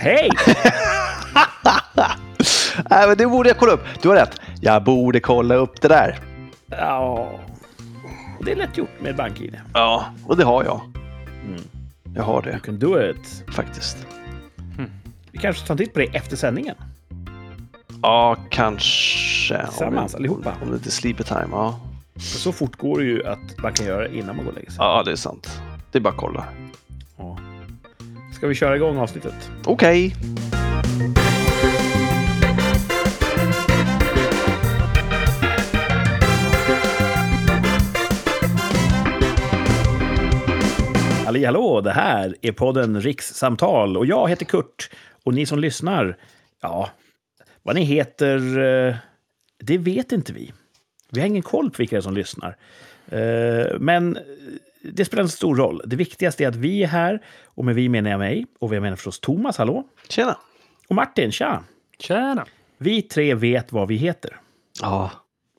Hej! Nej, men det borde jag kolla upp. Du har rätt. Jag borde kolla upp det där. Ja, det är lätt gjort med BankID. Ja, och det har jag. Mm. Jag har det. You can do it. Faktiskt. Mm. Vi kanske tar en titt på det efter sändningen. Ja, kanske. Tillsammans, allihopa. Om det inte är sleepy time, ja. För så fort går det ju att man kan göra det innan man går och lägger sig. Ja, det är sant. Det är bara att kolla. Ja. Ska vi köra igång avsnittet? Okej. Hallå, det här är podden Rikssamtal och jag heter Kurt och ni som lyssnar, ja, vad ni heter, det vet inte vi. Vi har ingen koll på vilka som lyssnar. Men det spelar en stor roll. Det viktigaste är att vi är här och med vi menar jag mig och vi menar förstås Tomas, hallå. Tjena. Och Martin, tja. Tjena. Vi tre vet vad vi heter. Ja.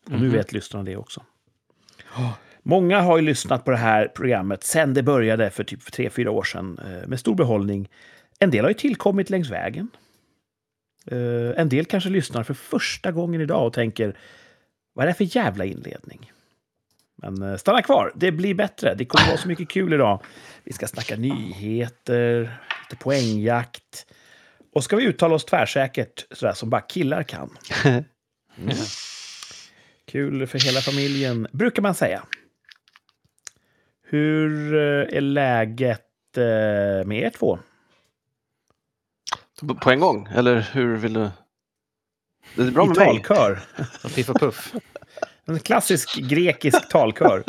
Mm-hmm. Och nu vet lyssnarna det också. Ja. Många har ju lyssnat på det här programmet sedan det började för typ 3-4 år sedan med stor behållning. En del har ju tillkommit längs vägen. En del kanske lyssnar för första gången idag och tänker, vad är det för jävla inledning? Men stanna kvar, det blir bättre. Det kommer vara så mycket kul idag. Vi ska snacka nyheter, lite poängjakt. Och ska vi uttala oss tvärsäkert sådär som bara killar kan. Mm. Kul för hela familjen, brukar man säga. Hur är läget med er två? På en gång? Eller hur vill du? Det är bra med mig. Talkör. Piff och puff. En klassisk grekisk talkör.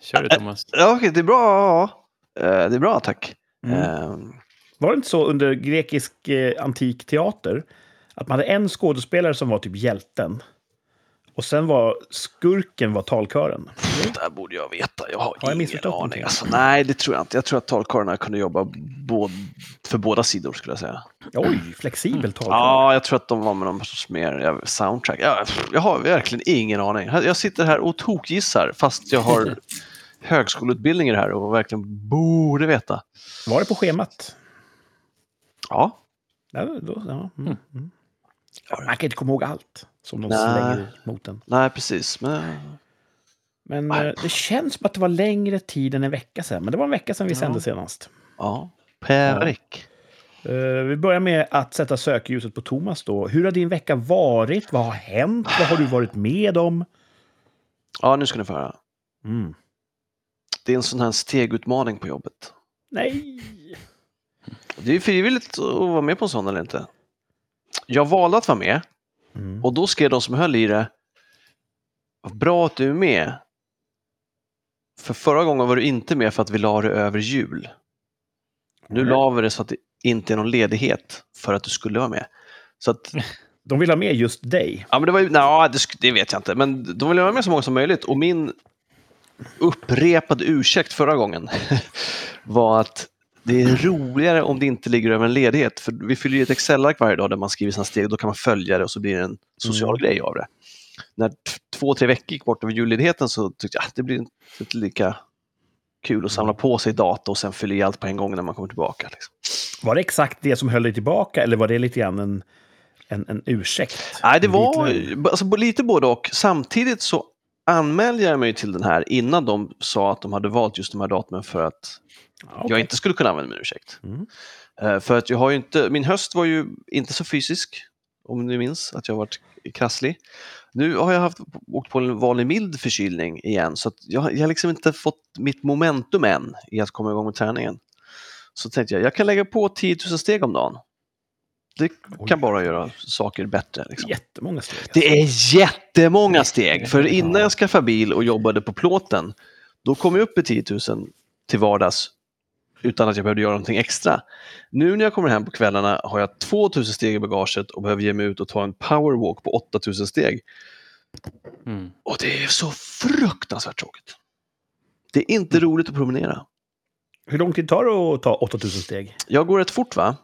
Kör du, Thomas. Ja, okej, det är bra. Det är bra, tack. Mm. Var det inte så under grekisk antik teater att man hade en skådespelare som var typ hjälten? Och sen var skurken var talkören. Det där borde jag veta. Jag har ingen aning. Alltså, nej, det tror jag inte. Jag tror att talkörerna kunde jobba för båda sidor, skulle jag säga. Oj, flexibel talkör. Ja, jag tror att de var med någon sorts mer soundtrack. Jag har verkligen ingen aning. Jag sitter här och tokgissar fast jag har högskoleutbildningar här och verkligen borde veta. Var det på schemat? Ja. Ja. Mm. Man kan inte komma ihåg allt som de slänger mot den. Nej, precis. Men det känns som att det var längre tid än en vecka sedan. Men det var en vecka sedan vi sände senast. Ja, Perik. Vi börjar med att sätta sökljuset på Thomas då. Hur har din vecka varit? Vad har hänt? Vad har du varit med om? Ja, nu ska ni få höra. Mm. Det är en sån här stegutmaning på jobbet. Nej! Det är ju frivilligt att vara med på en sån eller inte. Jag valde att vara med. Mm. Och då skrev de som höll i det, bra att du är med. För förra gången var du inte med för att vi la det över jul. Nu la vi det så att det inte är någon ledighet för att du skulle vara med. Så att de vill ha med just dig. Ja, men det var ju, det vet jag inte. Men de vill ha med så många som möjligt. Och min upprepade ursäkt förra gången var att det är roligare om det inte ligger över en ledighet. För vi fyller ju ett Excel-ark varje dag där man skriver sina steg. Då kan man följa det och så blir det en social grej av det. När 2-3 veckor gick bort över julledigheten så tyckte jag att det blir inte lika kul att samla på sig data och sen fylla i allt på en gång när man kommer tillbaka. Liksom. Var det exakt det som höll dig tillbaka eller var det lite grann en ursäkt? Nej, det var alltså, lite både och. Samtidigt så anmälde jag mig till den här innan de sa att de hade valt just de här datumen för att jag inte skulle kunna använda min ursäkt. För att jag har ju inte, min höst var ju inte så fysisk, om ni minns att jag varit krasslig. Nu har jag åkt på en vanlig mild förkylning igen, så att jag har liksom inte fått mitt momentum än i att komma igång med träningen. Så tänkte jag kan lägga på 10 000 steg om dagen. Det kan bara göra saker bättre. Liksom. Jättemånga steg. Alltså. Det är jättemånga steg. För innan jag skaffade bil och jobbade på plåten, då kom jag upp i 10 000 till vardags utan att jag behövde göra någonting extra. Nu när jag kommer hem på kvällarna har jag 2 000 steg i bagaget och behöver ge mig ut och ta en powerwalk på 8 000 steg. Mm. Och det är så fruktansvärt tråkigt. Det är inte roligt att promenera. Hur lång tid tar det att ta 8 000 steg? Jag går rätt fort, va?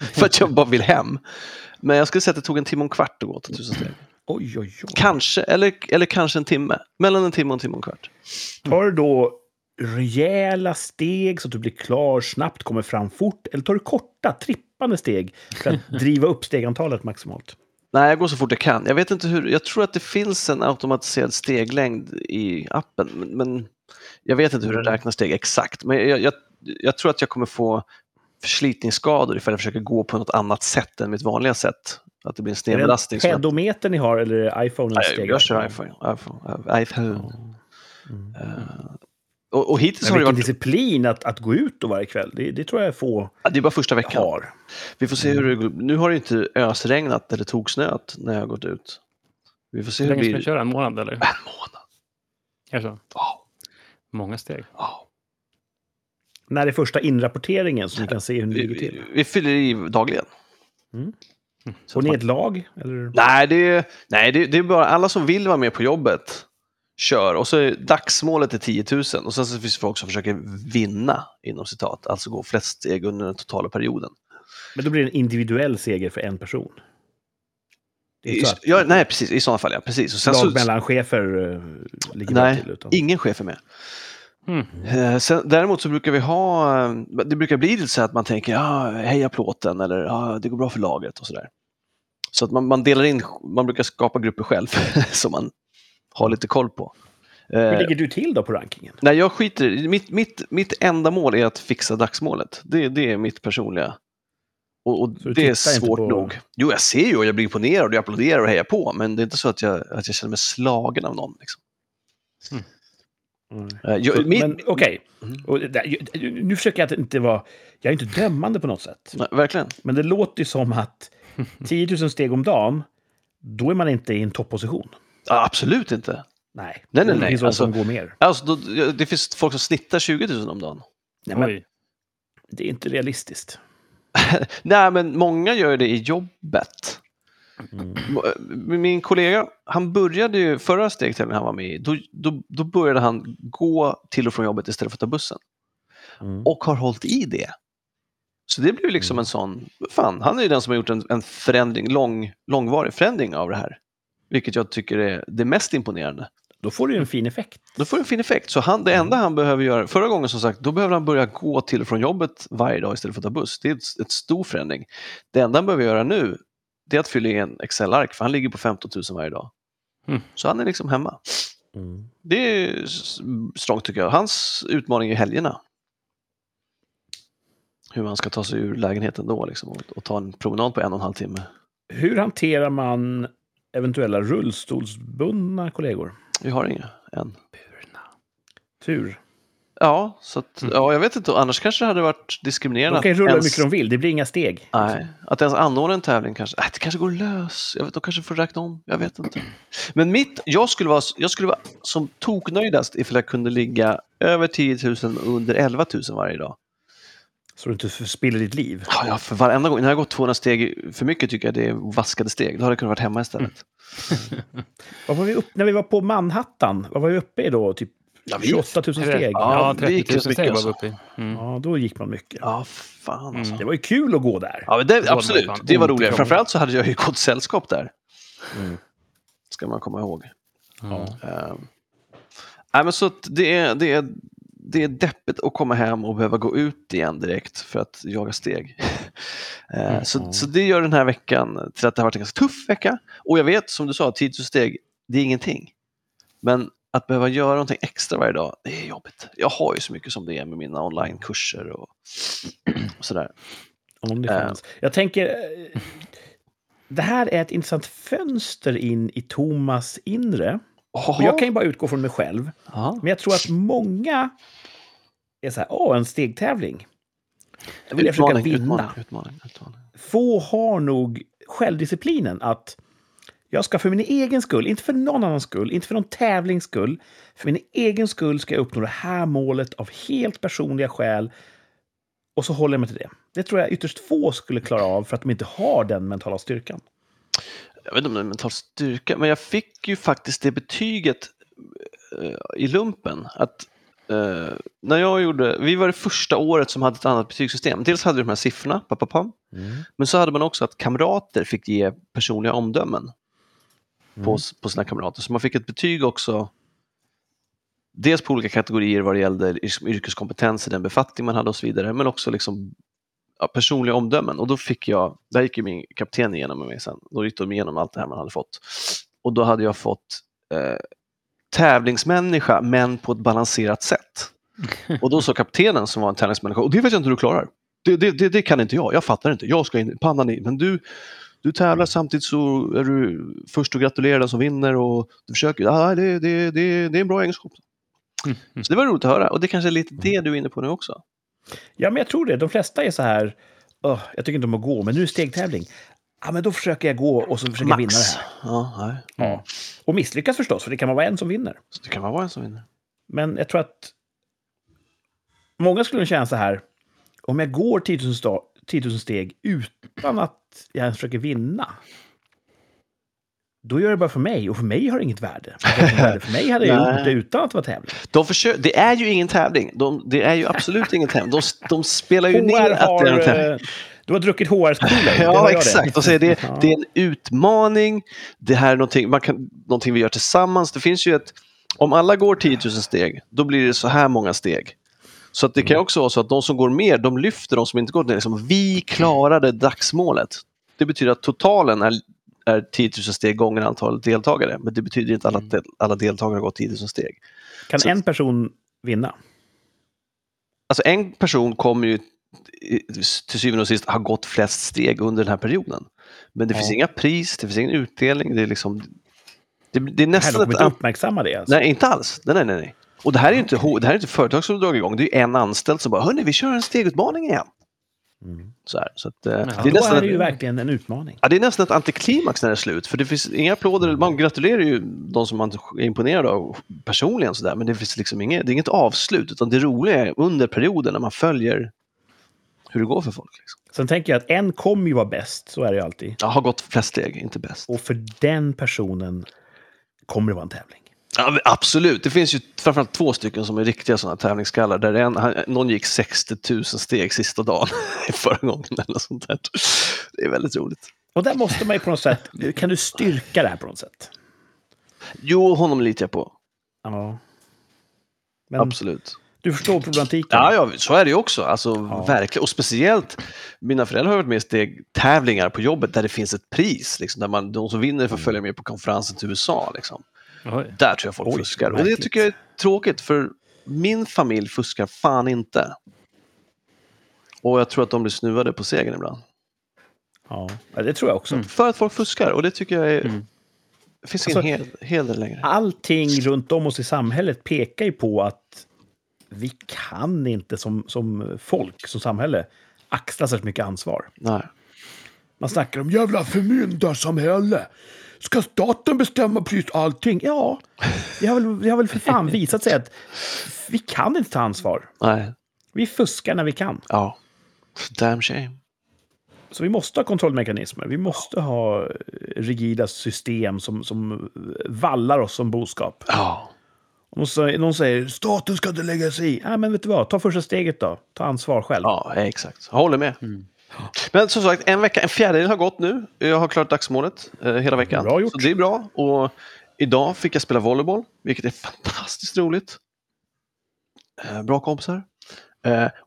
För att jag bara vill hem. Men jag skulle säga att det tog 1 timme och en kvart att gå 8000 steg. Oj, oj, oj. Kanske, eller kanske en timme. Mellan 1 timme och 1 timme och en kvart. Tar du då rejäla steg så att du blir klar snabbt, kommer fram fort, eller tar du korta, trippande steg för att driva upp stegantalet maximalt? Nej, jag går så fort jag kan. Jag vet inte hur, jag tror att det finns en automatiserad steglängd i appen, men jag vet inte hur det räknar steg exakt. Men jag tror att jag kommer få förslitningsskador ifall jag försöker gå på något annat sätt än mitt vanliga sätt. Att det blir en snedbelastning. Är det pedometern ni har, eller är det iPhone? Jag kör iPhone. Och hittills har det varit disciplin att gå ut och varje kväll. Det tror jag få. Ja, det är bara första veckan. Har. Vi får se hur det går. Nu har det inte ösregnat eller tog snöat när jag har gått ut. Vi får se hur det blir. Ska köra en månad eller? En månad. Alltså. Ja. Många steg. Ja. När är första inrapporteringen så ni kan se hur det går till? Vi fyller i dagligen. Mm. Så ni är ett lag? Eller? Nej, det är bara alla som vill vara med på jobbet kör. Och så är dagsmålet är 10 000. Och sen så finns det folk som försöker vinna, inom citat. Alltså gå flest steg under den totala perioden. Men då blir det en individuell seger för en person? Nej, precis. I sådana fall, ja. Precis. Och sen lag så, mellan chefer ligger nej, till, utan. Ingen chef är med. Mm. Sen, däremot så brukar vi ha, det brukar bli så att man tänker heja plåten, eller det går bra för laget och sådär. Så att man delar in, man brukar skapa grupper själv som man har lite koll på. Hur ligger du till då på rankingen? Nej, jag skiter, mitt enda mål är att fixa dagsmålet. Det är mitt personliga. Och det är svårt på... nog. Jo, jag ser ju och jag blir imponerad och jag applåderar och hejar på, men det är inte så att jag känner mig slagen av någon liksom. Mm. Nu försöker jag att inte vara, jag är inte dömande på något sätt. Nej, verkligen. Men det låter ju som att 10 000 steg om dagen, då är man inte i en toppposition. Ja, absolut inte. Nej. Det finns alltså, som går mer. Alltså, det finns folk som snittar 20 000 om dagen. Nej, men, det är inte realistiskt. Nej, men många gör det i jobbet. Mm. Min kollega, han började ju förra stegtävlingen han var med i, då började han gå till och från jobbet istället för att ta bussen. Och har hållit i det. Så det blir liksom en sån, han är ju den som har gjort en förändring, långvarig förändring av det här. Vilket jag tycker är det mest imponerande. Då får du en fin effekt. Så det enda han behöver göra, förra gången som sagt, då behöver han börja gå till och från jobbet varje dag istället för att ta buss. Det är ett stor förändring. Det enda han behöver göra nu, det är att fylla i en Excel-ark, för han ligger på 15 000 varje dag. Så han är liksom hemma. Det är strångt tycker jag. Hans utmaning är helgerna. Hur man ska ta sig ur lägenheten då liksom, och ta en promenad på 1,5 timme. Hur hanterar man eventuella rullstolsbundna kollegor? Vi har inga än. Tur. Ja, så att, jag vet inte. Annars kanske det hade varit diskriminerande. De kan ju rulla hur mycket de vill. Det blir inga steg. Nej, att ens anordna en tävling kanske. Det kanske går lös. Jag vet, de kanske får räkna om. Jag vet inte. Men jag skulle vara som toknöjdast ifall jag kunde ligga över 10 000 under 11 000 varje dag. Så du inte spiller ditt liv? Ja, för varenda gång. När jag har gått 200 steg för mycket tycker jag det är vaskade steg. Då hade jag kunnat varit hemma istället. När vi var på Manhattan, vad var vi uppe i då? Typ 28 000 steg. Ja, 30 000 steg var vi uppe i. Ja, då gick man mycket. Ja, fan alltså. Det var ju kul att gå där. Ja, men absolut. Det var roligare. Framförallt så hade jag ju gott sällskap där. Ska man komma ihåg. Nej, men så att det är deppigt att komma hem och behöva gå ut igen direkt för att jaga steg. Så det gör den här veckan till att det har varit en ganska tuff vecka. Och jag vet, som du sa, 10 000 steg, det är ingenting. Men att behöva göra någonting extra varje dag, det är jobbigt. Jag har ju så mycket som det är med mina onlinekurser och sådär. Jag tänker, det här är ett intressant fönster in i Tomas inre. Och jag kan ju bara utgå från mig själv. Aha. Men jag tror att många är så här, en stegtävling. Jag vill försöka vinna. Utmaning. Få har nog självdisciplinen att jag ska för min egen skull, inte för någon annans skull, inte för någon tävlings skull, för min egen skull ska jag uppnå det här målet av helt personliga skäl, och så håller jag mig till det. Det tror jag ytterst få skulle klara av för att de inte har den mentala styrkan. Jag vet inte om det är mental styrka, men jag fick ju faktiskt det betyget i lumpen att när jag gjorde, vi var det första året som hade ett annat betygssystem. Dels hade vi de här siffrorna, men så hade man också att kamrater fick ge personliga omdömen på sina kamrater. Så man fick ett betyg också dels på olika kategorier vad det gällde yrkeskompetens i den befattning man hade och så vidare, men också liksom, ja, personliga omdömen. Och då fick jag, där gick ju min kapten igenom med mig sen, då gick de igenom allt det här man hade fått. Och då hade jag fått tävlingsmänniska, men på ett balanserat sätt. Och då sa kaptenen som var en tävlingsmänniska, och det vet jag inte hur du klarar. Det kan inte jag fattar inte. Jag ska in pannan i, men du tävlar samtidigt så är du först och gratulerar den som vinner och du försöker, det är en bra egenskap. Så det var roligt att höra, och det kanske är lite det du är inne på nu också. Ja, men jag tror det. De flesta är så här, jag tycker inte om att gå, men nu är stegtävling. Ja, men då försöker jag gå och så försöker jag vinna det här. Ja. Och misslyckas förstås, för det kan man vara en som vinner. Men jag tror att många skulle känna så här, om jag går 10 000 steg utan att jag försöker vinna, då gör det bara för mig. Och för mig har det inget värde. För mig hade jag gjort det utan att vara tävling. Det är ju ingen tävling. Det är ju absolut ingen tävling. De spelar ju ner att det är en tävling. Du har druckit HR-skola. Ja, exakt. Och så är det är en utmaning. Det här är någonting vi gör tillsammans. Det finns ju om alla går 10 000 steg, då blir det så här många steg. Så att det kan också vara så att de som går mer, de lyfter de som inte går. Det är liksom, vi klarade dagsmålet. Det betyder att totalen är 10 000 steg gånger antalet deltagare. Men det betyder inte att alla deltagare går 10 000 steg. Kan en person vinna? Alltså en person kommer ju till syvende och sist ha gått flest steg under den här perioden. Men det finns inga pris, det finns ingen utdelning. Det är liksom... Det är nästan... Här, de kommer inte uppmärksamma det alltså. Nej, inte alls. Nej. Och det här är ju inte företag som drar igång. Det är ju en anställd som bara, hörni, vi kör en stegutmaning igen. Det är ju verkligen en utmaning. Ja, det är nästan ett antiklimax när det är slut. För det finns inga applåder. Man gratulerar ju de som man är imponerad av personligen. Så där, men det finns liksom det är inget avslut. Utan det roliga är under perioden när man följer hur det går för folk. Liksom. Sen tänker jag att en kommer ju vara bäst. Så är det ju alltid. Jag har gått flest steg, inte bäst. Och för den personen kommer det vara en tävling. Ja, absolut. Det finns ju framförallt 2 stycken som är riktiga sådana tävlingsskallar. Där någon gick 60 000 steg sista dagen i förra gången. Eller sånt där. Det är väldigt roligt. Och där måste man ju på något sätt... Kan du styrka det här på något sätt? Jo, honom litar jag på. Ja. Men absolut. Du förstår problematiken. Ja, så är det ju också. Alltså, verkligen. Och speciellt, mina föräldrar har varit med i stegtävlingar på jobbet där det finns ett pris. Liksom, där de som vinner får följa med på konferensen till USA. Liksom. Där tror jag folk fuskar. Och det tycker jag är tråkigt, för min familj fuskar fan inte. Och jag tror att de blir snuvade på segern ibland. Ja, det tror jag också. För att folk fuskar, och det tycker jag är... Det finns ingen heder längre. Allting runt om oss i samhället pekar ju på att vi kan inte som folk, som samhälle, axla så mycket ansvar. Nej. Man snackar om jävla förmyndarsamhälle. Ska staten bestämma precis allting? Ja, det har väl för fan visat sig att vi kan inte ta ansvar. Nej. Vi fuskar när vi kan. Ja, damn shame. Så vi måste ha kontrollmekanismer. Vi måste ha rigida system som vallar oss som boskap. Ja. Och så, någon säger, staten ska inte lägga sig i. Nej, men vet du vad? Ta första steget då. Ta ansvar själv. Ja, exakt. Jag håller med. Men som sagt, en fjärdedel har gått nu. Jag har klarat dagsmålet hela veckan. Bra gjort. Så det är bra. Och idag fick jag spela volleyboll, vilket är fantastiskt roligt. Bra kompisar.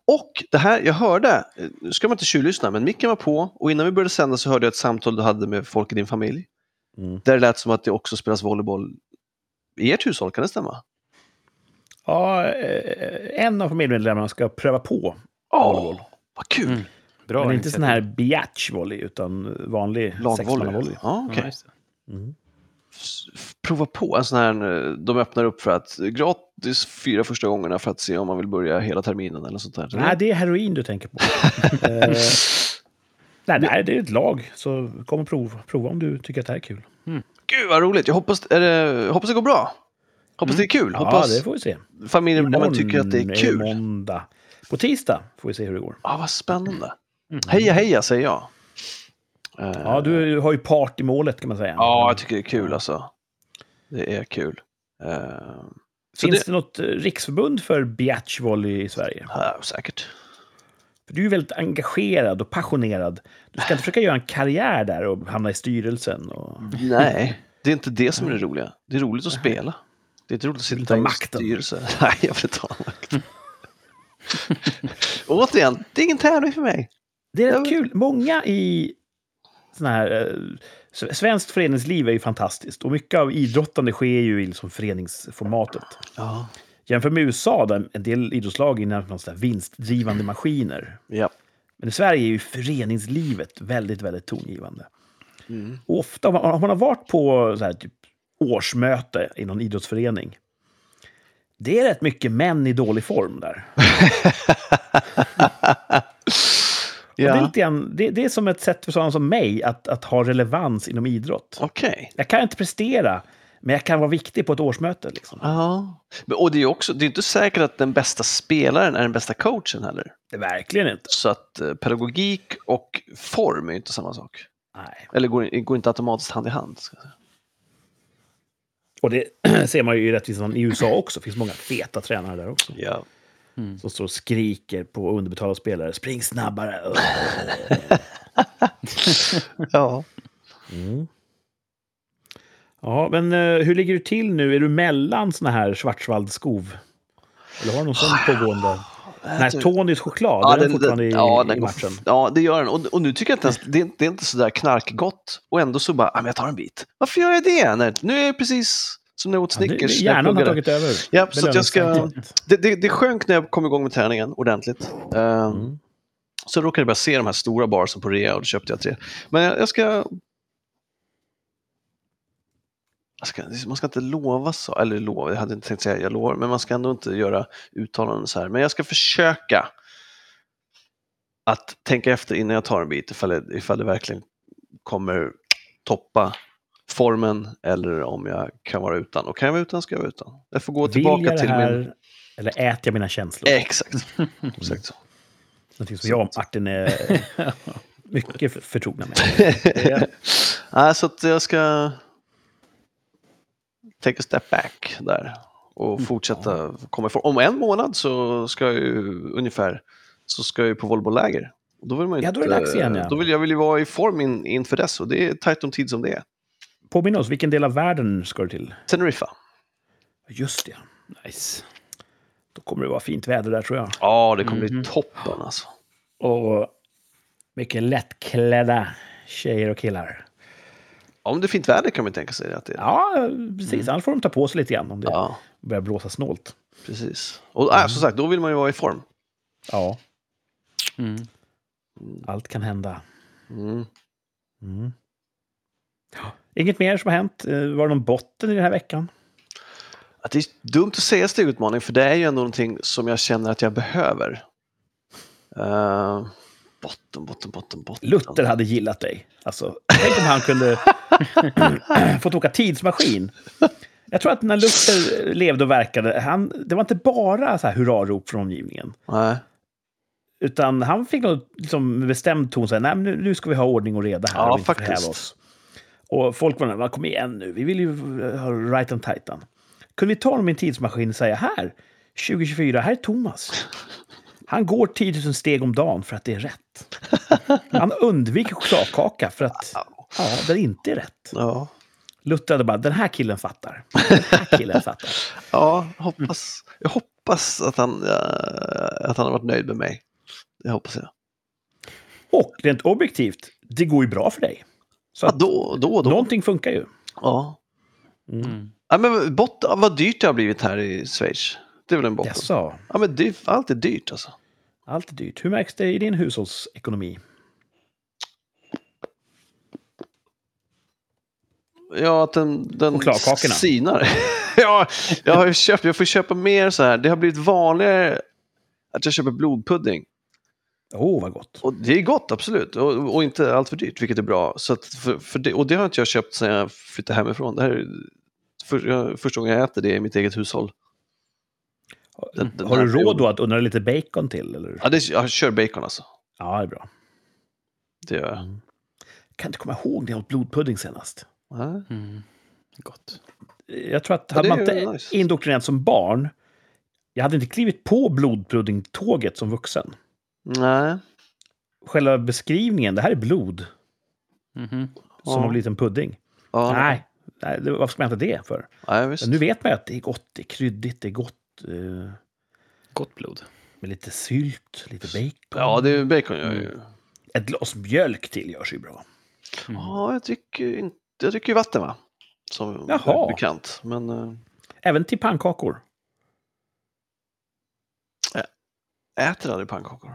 Och det här, jag hörde, nu ska man inte tjuvlyssna, men micken var på. Och innan vi började sända så hörde jag ett samtal du hade med folk i din familj. Där det lät som att det också spelas volleyboll i ert hushåll, kan det stämma? Ja, en av familjemedlemmarna ska pröva på volleyboll. Vad kul! Bra, men inte sån här biatchvolley, utan vanlig sexmannavolley. Ja, okej. Prova på en sån här, de öppnar upp för att gratis 4 första gångerna för att se om man vill börja hela terminen eller sånt där. Nej, det är heroin du tänker på. Nej, det är ett lag, så kom och prova om du tycker att det här är kul. Gud, vad roligt. Jag hoppas det går bra. Hoppas det är kul. Hoppas, ja, det får vi se. Familjen tycker att det är kul. Måndag. På tisdag får vi se hur det går. Ja, vad spännande. Heja, säger jag. Ja, du har ju part i målet, kan man säga. Ja, jag tycker det är kul alltså. Det är kul. Finns det något riksförbund för beachvolley i Sverige? Ja, säkert. För du är väldigt engagerad och passionerad. Du ska inte försöka göra en karriär där och hamna i styrelsen. Och... Nej, det är inte det som är det roliga. Det är roligt att spela. Det är inte roligt att sitta i styrelsen. Nej, jag vill ta makten. Återigen, det är ingen tävling för mig. Det är kul. Många i såna här... Svenskt föreningsliv är ju fantastiskt. Och mycket av idrottande sker ju i liksom föreningsformatet. Ja. Jämför med USA, där en del idrottslag är vinstdrivande maskiner. Ja. Men i Sverige är ju föreningslivet väldigt, väldigt tongivande. Mm. Och ofta, om man har varit på så här, typ, årsmöte i någon idrottsförening, det är rätt mycket män i dålig form där. Ja. Det, är lite grann, det är som ett sätt för sådana som mig att ha relevans inom idrott. Okay. Jag kan inte prestera, men jag kan vara viktig på ett årsmöte. Liksom. Och det är också, det är inte säkert att den bästa spelaren är den bästa coachen heller. Det är verkligen inte. Så att pedagogik och form är inte samma sak. Nej. Eller går inte automatiskt hand i hand. Ska jag säga. Och det ser man ju i rättvisan i USA också. Det finns många feta tränare där också. Ja. Mm. Som står och skriker på underbetalade spelare. Spring snabbare! Ja. Mm. Ja, men hur ligger du till nu? Är du mellan såna här Schwarzwaldskov? Eller har du någon sån pågående? Nej, Tonys choklad. Ja, den fortfarande i matchen. Ja, det gör den. Och nu tycker jag inte ens, det är inte så där knarkgott. Och ändå så bara, men jag tar en bit. Varför gör jag det? Nej, nu är jag precis... som något Snickers. Hjärnan har tagit över. Ja, så att jag ska... Det sjönk när jag kom igång med träningen ordentligt. Så råkade jag bara se de här stora barsen på rea och då köpte jag 3. Men man ska inte lova så. Eller lova, jag hade inte tänkt säga jag lovar. Men man ska ändå inte göra uttalanden så här. Men jag ska försöka att tänka efter innan jag tar en bit. Ifall det verkligen kommer toppa formen eller om jag kan vara utan. Och kan jag vara utan ska jag vara utan. Jag får gå tillbaka till min... Eller äter jag mina känslor? Exakt. Exakt så. Någonting som jag och Martin är mycket förtrogna med. Så att jag ska take a step back där och fortsätta komma ifrån. Om en månad så ska jag ju ungefär på volleybollläger. Då vill man ju då är det dags igen. Ja. Då vill jag vara i form inför dess och det är tajt om tid som det är. Påminn oss, vilken del av världen ska du till? Senriffa. Just det, nice. Då kommer det vara fint väder där tror jag. Ja, det kommer bli toppen alltså. Och mycket lättklädda tjejer och killar. Om det är fint väder kan man tänka sig att det är. Ja, precis. Annars får de ta på sig lite grann om det börjar blåsa snålt. Precis. Och som sagt, då vill man ju vara i form. Ja. Mm. Allt kan hända. Ja. Inget mer som har hänt? Var det någon botten i den här veckan? Att det är dumt att säga stor utmaning, för det är ju ändå någonting som jag känner att jag behöver. Botten. Luther hade gillat dig. Alltså, tänk om han kunde få åka tidsmaskin. Jag tror att när Luther levde och verkade, det var inte bara så här hurrarop från omgivningen. Nej. Utan han fick något liksom bestämd ton. Så här, nej, nu ska vi ha ordning och reda här. Ja, och inte förhäva oss. Och folk var kom igen nu, vi vill ju ha right on Titan. Kunde vi ta dem i en tidsmaskin och säga här, 2024, här är Tomas. Han går 10 000 steg om dagen för att det är rätt. Han undviker chokladkaka för att det inte är rätt. Ja. Luther hade bara, den här killen fattar. Ja, jag hoppas att han har varit nöjd med mig. Det hoppas jag. Och rent objektivt, det går ju bra för dig. Så då. Någonting funkar ju. Ja. Mm. Ja men vad dyrt det har blivit här i Schweiz. Det är väl en botten. Jaså. Ja men allt är dyrt alltså. Allt är dyrt. Hur märks det i din hushållsekonomi? Ja, att den sinar. Ja, jag får köpa mer så här. Det har blivit vanligare att jag köper blodpudding. Vad gott. Och det är gott, absolut. Och inte allt för dyrt, vilket är bra. Så att och det har inte jag köpt sedan jag flyttade hemifrån. Det här är första gången jag äter det i mitt eget hushåll. Har du råd då att undra lite bacon till? Eller? Ja, jag kör bacon alltså. Ja, det är bra. Det gör jag. Kan inte komma ihåg det åt blodpudding senast. Gott. Jag tror att hade man inte nice. Indoktrinerat som barn, jag hade inte klivit på blodpuddingtåget som vuxen. Nej. Själva beskrivningen, det här är blod. Som har blivit en pudding. Ja. Nej, Nej, varför ska man inte det för? Ja, visst. Nu vet man att det är gott, det är kryddigt, det är gott. Gott blod. Med lite sylt, lite bacon. Ja, det är bacon gör ju. Ett glas mjölk till gör sig bra. Mm. Ja, jag tycker vatten, va? Som är bekant. Men, även till pannkakor. Äter aldrig pannkakor.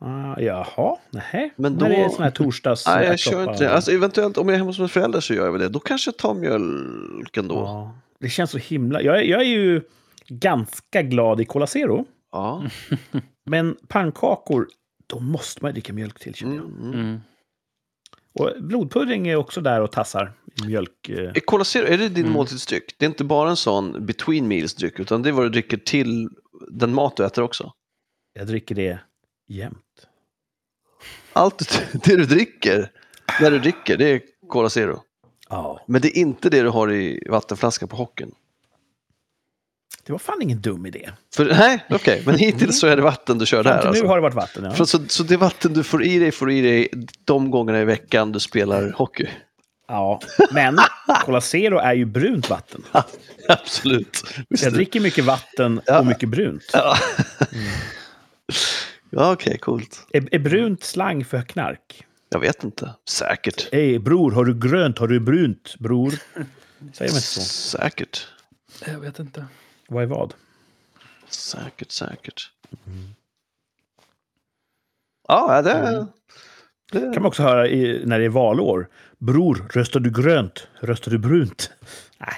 Ah, jaha, nej. Men då, när det är sån här torsdags... Nej, jag kör inte det. Alltså, eventuellt, om jag är hemma hos mina föräldrar så gör jag väl det. Då kanske jag tar mjölken då. Ja, det känns så himla... Jag är ju ganska glad i Cola Zero. Ja. Men pannkakor, då måste man dricka mjölk till, känner jag. Mm. Och blodpudding är också där och tassar i mjölk. Cola Zero, är det din måltidsdryck? Det är inte bara en sån between meals-dryck, utan det är vad du dricker till den mat du äter också. Jag dricker det jämt. Allt det du dricker, när du dricker, det är Cola Zero. Ja. Men det är inte det du har i vattenflaskan på hocken. Det var fan ingen dum idé. För, nej, okej. Men hittills så är det vatten du kör där. Nu alltså. Har det varit vatten, ja. Så det vatten du får i dig de gångerna i veckan du spelar hockey. Ja, men Cola Zero är ju brunt vatten. Ja, absolut. Visst. Jag dricker mycket vatten och mycket brunt. Ja. Ja, okej, coolt. Är brunt slang för knark? Jag vet inte, säkert. Ej, bror, har du grönt, har du brunt, bror? Säger man så? Säkert. Jag vet inte. Vad är vad? Säkert. Mm. Ja, det kan man också höra när det är valår. Bror, röstar du grönt? Röstar du brunt? Nej,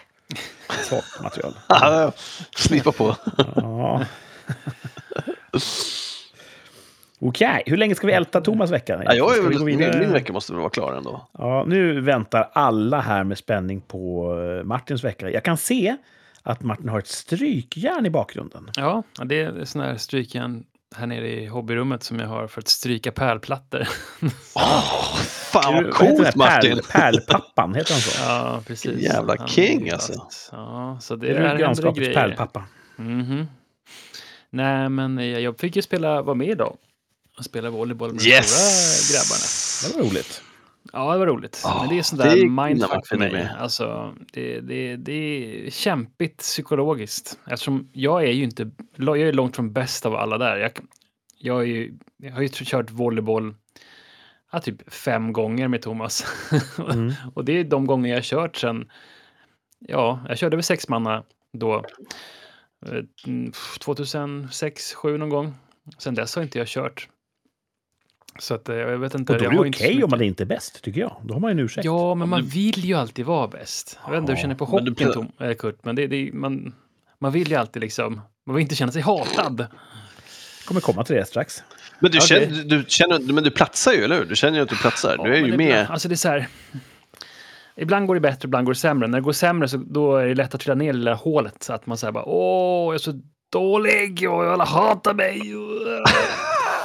svagt material. Ja, slipa på. Ja. Okej, hur länge ska vi älta Tomas vecka? Ja, min vecka måste väl vara klar ändå. Ja, nu väntar alla här med spänning på Martins vecka. Jag kan se att Martin har ett strykjärn i bakgrunden. Ja, det är sån här strykjärn här nere i hobbyrummet som jag har för att stryka pärlplattor. Åh, fan vad coolt, Martin. Pärlpappan heter han så. Ja, precis. Jävla king alltså. Ja, så det är grannskapets pärlpappa. Mhm. Nej, men jag fick ju vara med idag och spela volleyboll med de stora grabbarna. Det var roligt. Ja, det var roligt. Men det är sån där mindfuck för mig. Alltså, det är kämpigt psykologiskt. Eftersom jag är långt från bäst av alla där. Jag har ju kört volleyboll typ 5 gånger med Tomas. Mm. Och det är de gånger jag har kört sen. Ja, jag körde med 6-manna då. 2006-2007 någon gång. Sen dess har inte jag kört. Så att jag vet inte. Och då är det okej om man inte är bäst, tycker jag. Då har man ju en ursäkt. Ja, men man vill ju alltid vara bäst. Jag vet inte hur du känner på hocken, Kurt. Men man vill ju alltid liksom. Man vill inte känna sig hatad. Kommer komma till det strax. Men du platsar ju, eller hur? Du känner ju att du platsar. Ja, du är ju med. Ibland, alltså det är så här. Ibland går det bättre, ibland går det sämre. När det går sämre så då är det lätt att trilla ner i det där hålet. Så att man säger bara, jag är så dålig och alla hatar mig.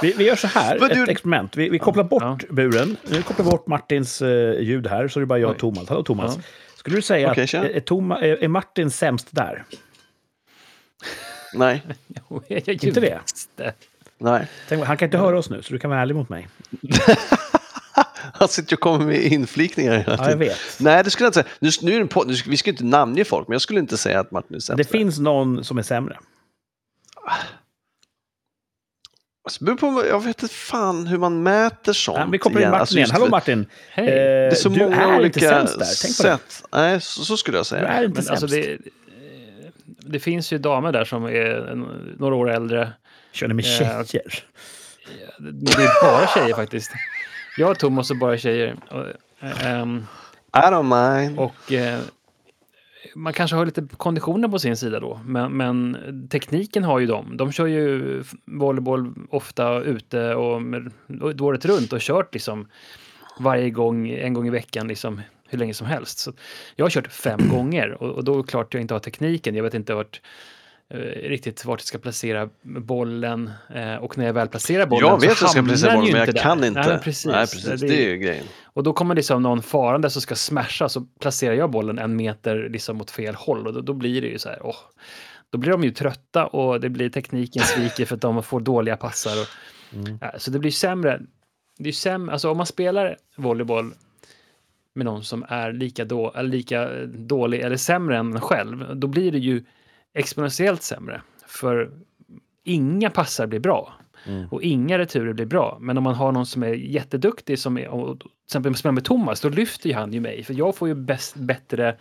Vi gör så här, ett experiment. Vi kopplar bort buren. Nu kopplar vi bort Martins ljud här, så det är bara jag och Tomas. Hallå Tomas. Ja. Skulle du säga att är Martin sämst där? Nej. Jag inte det. Nej. Tänk, han kan inte höra oss nu, så du kan vara ärlig mot mig. Han sitter och kommer med inflikningar. Ja, jag vet. Nej, det skulle jag inte säga. Nu är det vi ska inte namnge folk, men jag skulle inte säga att Martin är sämre. Det finns någon som är sämre. Jag vet inte fan hur man mäter sånt. Ja, vi kopplar in Martin igen. Hallå Martin. Hej. Det är så du många är olika sämst där. Tänk på sätt. Det. Nej, så skulle jag säga. Är inte alltså det finns ju damer där som är några år äldre. Körde med tjejer. Det är bara tjejer faktiskt. Jag och Tomas och bara tjejer. I don't mind. Och man kanske har lite konditioner på sin sida då. Men tekniken har ju de. De kör ju volleyboll ofta ute och året runt och kört liksom en gång i veckan liksom hur länge som helst. Så jag har kört 5 gånger och då är det klart jag inte har tekniken. Jag vet inte riktigt vart jag ska placera bollen och när jag väl placerar bollen jag vet så jag ska placera bollen men jag kan inte. Nej, precis. Nej, precis. Det är ju grejen. Och då kommer liksom någon farande som ska smasha så placerar jag bollen 1 meter liksom åt fel håll och då blir det ju så här då blir de ju trötta och det blir tekniken sviker för att de får dåliga passar så det blir sämre. Alltså om man spelar volleyboll med någon som är lika dålig eller sämre än en själv, då blir det ju exponentiellt sämre. För inga passar blir bra. Mm. Och inga returer blir bra. Men om man har någon som är jätteduktig, som är, till exempel med Tomas, då lyfter ju han ju mig. För jag får ju bättre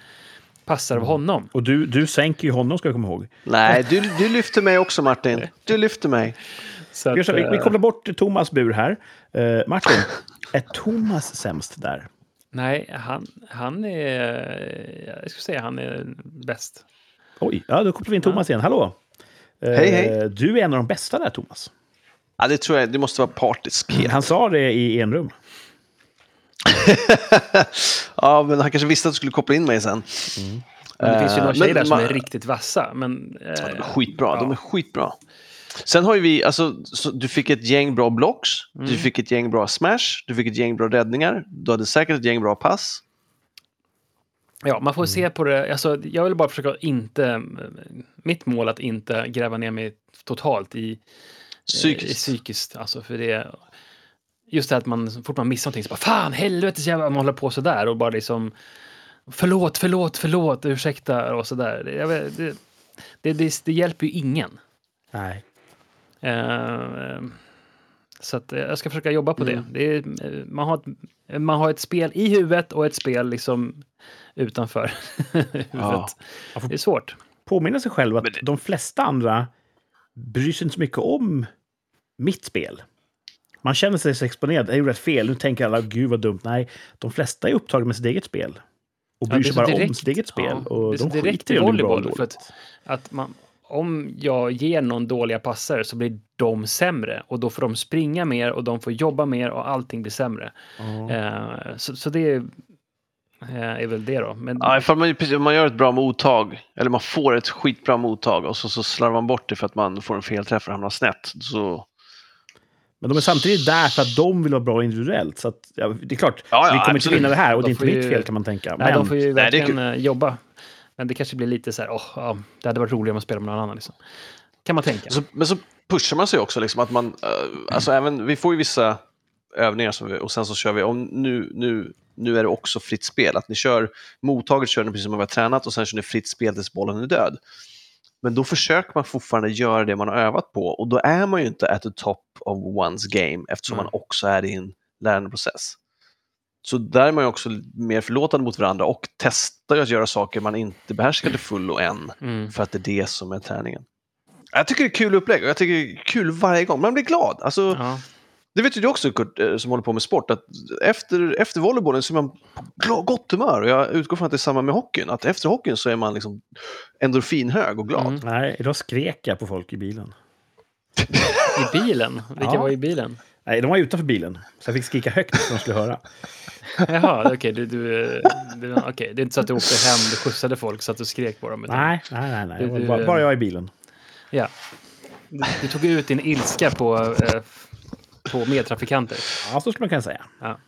passar av honom. Och du sänker ju honom, ska jag komma ihåg. Nej, du lyfter mig också, Martin. Du lyfter mig. Så att, vi kollar bort Tomas bur här. Martin, är Tomas sämst där? Nej, han är... Jag skulle säga han är bäst. Oj, ja, då kopplar vi in Tomas igen. Hallå. Hej, hej. Du är en av de bästa där, Tomas. Ja, det tror jag. Det måste vara partisk. Han sa det i en rum. Ja, men han kanske visste att du skulle koppla in mig sen. Mm. Men det finns ju några tjejer där som är riktigt vassa. Men, ja, de är skitbra. Ja. De är skitbra. Sen har ju vi, alltså, du fick ett gäng bra blocks. Mm. Du fick ett gäng bra smash. Du fick ett gäng bra räddningar. Du hade säkert ett gäng bra pass. Ja, man får se på det. Alltså, jag vill bara försöka inte... Mitt mål att inte gräva ner mig totalt i... Psykiskt, alltså, för det just det att man fort man missar någonting så bara fan, helvete, så man håller på så där och bara liksom förlåt, ursäkta och så där. Det hjälper ju ingen. Nej. Så att jag ska försöka jobba på det. Man har ett spel i huvudet och ett spel liksom utanför huvudet. Ja. Det är svårt. Påminna sig själv att de flesta andra bryr sig inte så mycket om mitt spel. Man känner sig så exponerad. Det är ju rätt fel. Nu tänker alla, gud vad dumt. Nej, de flesta är upptagna med sitt eget spel. Och bryr sig bara direkt om sitt eget spel. Ja, och det är de direkt i volleyboll. För att man, om jag ger någon dåliga passare så blir de sämre. Och då får de springa mer och de får jobba mer och allting blir sämre. Så det är väl det då. Men... Ja, ifall man gör ett bra mottag, eller man får ett skitbra mottag och så slarvar man bort det för att man får en felträff och hamnar snett. Så... Men de är samtidigt där för att de vill vara bra individuellt. Så att, ja, det är klart, ja, vi kommer inte vinna det här och de det är inte mitt fel, kan man tänka. Nej, men... de får ju verkligen jobba. Men det kanske blir lite så här, det hade varit roligare om man spelade med någon annan. Liksom. Kan man tänka. Men så pushar man sig också, liksom, att man, alltså, även, vi får ju vissa övningar och sen så kör vi, om nu är det också fritt spel, att ni kör mottaget precis som man har tränat och sen kör ni fritt spel tills bollen är död. Men då försöker man fortfarande göra det man har övat på och då är man ju inte at the top of one's game eftersom man också är i en lärandeprocess. Så där är man ju också mer förlåtande mot varandra och testar att göra saker man inte behärskade full och än för att det är det som är träningen. Jag tycker det är kul upplägg och jag tycker det är kul varje gång. Man blir glad. Alltså... Ja. Det vet ju du också, Kurt, som håller på med sport, att efter volleybollen så är man på gott humör. Och jag utgår från att det är samma med hockeyn. Att efter hockeyn så är man liksom endorfinhög och glad. Mm. Nej, idag skrek jag på folk i bilen. I bilen? Vilka var i bilen? Nej, de var utanför bilen. Så jag fick skrika högt så de skulle höra. Jaha, okej. Okay, det är inte så att du åkte hem, du skjutsade folk så att du skrek på dem. Nej. Det var bara jag i bilen. Ja. Du tog ut din ilska på medtrafikanter. Ja, så skulle man kunna säga. Ja. Mm.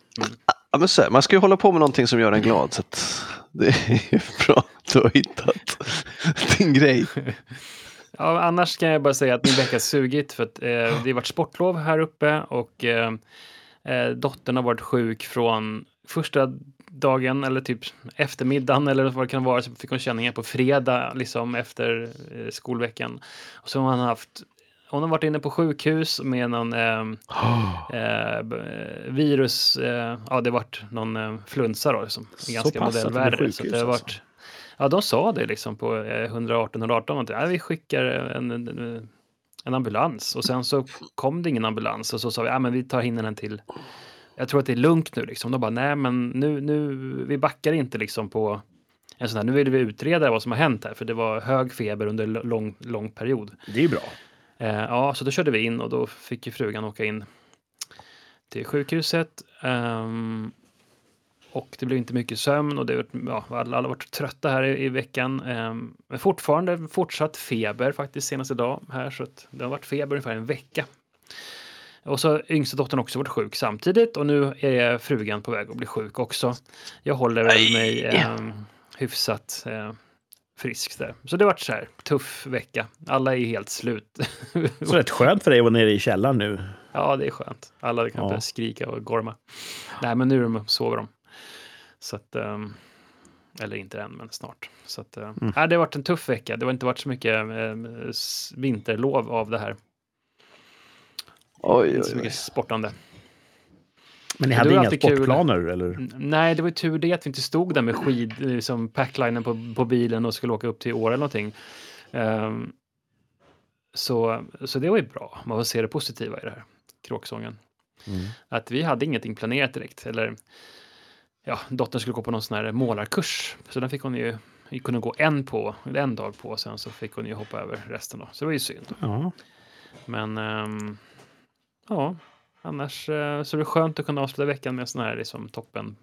Ja, men så, man ska ju hålla på med någonting som gör en glad, så att det är bra att du har hittat din grej. Ja, annars kan jag bara säga att min vecka är sugit för att det har varit sportlov här uppe och dottern har varit sjuk från första dagen eller typ eftermiddagen eller vad det kan vara, så fick hon känningar på fredag liksom efter skolveckan. Och så har man haft hon har varit inne på sjukhus med någon virus. Det har varit någon flunsa då, liksom. Ganska modellvärre. Så det har varit, alltså. Ja, de sa det liksom på 118 att vi skickar en ambulans. Och sen så kom det ingen ambulans. Och så sa vi, men vi tar hinna den till. Jag tror att det är lugnt nu liksom. De bara, nej men nu vi backar inte liksom på en sån här. Nu vill vi utreda vad som har hänt här. För det var hög feber under lång period. Det är ju bra. Ja, så då körde vi in och då fick ju frugan åka in till sjukhuset. Och det blev inte mycket sömn och alla varit trötta här i veckan. Men fortsatt feber faktiskt senaste dag här. Så att det har varit feber ungefär en vecka. Och så yngsta dottern också varit sjuk samtidigt. Och nu är frugan på väg att bli sjuk också. Jag håller väl mig hyfsat... frisk där. Så det har varit så här tuff vecka. Alla är helt slut. Så det är rätt skönt för dig att vara nere i källaren nu. Ja, det är skönt. Alla kan inte skrika och gorma. Nej, men nu sover de. Så att, eller inte än, men snart. Så att, det har varit en tuff vecka. Det har inte varit så mycket vinterlov av det här. Oj, inte så mycket sportande. Men ni hade inga sportplaner, eller? Nej, det var ju tur det att vi inte stod där med skid, liksom packlinen på bilen och skulle åka upp till Åre eller någonting. Så det var ju bra. Man får se det positiva i det här kråksången. Mm. Att vi hade ingenting planerat direkt. Eller, ja, dottern skulle gå på någon sån här målarkurs. Så den fick hon ju, kunde gå en dag på. Sen så fick hon ju hoppa över resten då. Så det var ju synd. Ja. Men, annars så är det skönt att kunna avsluta veckan med en sån här liksom, toppen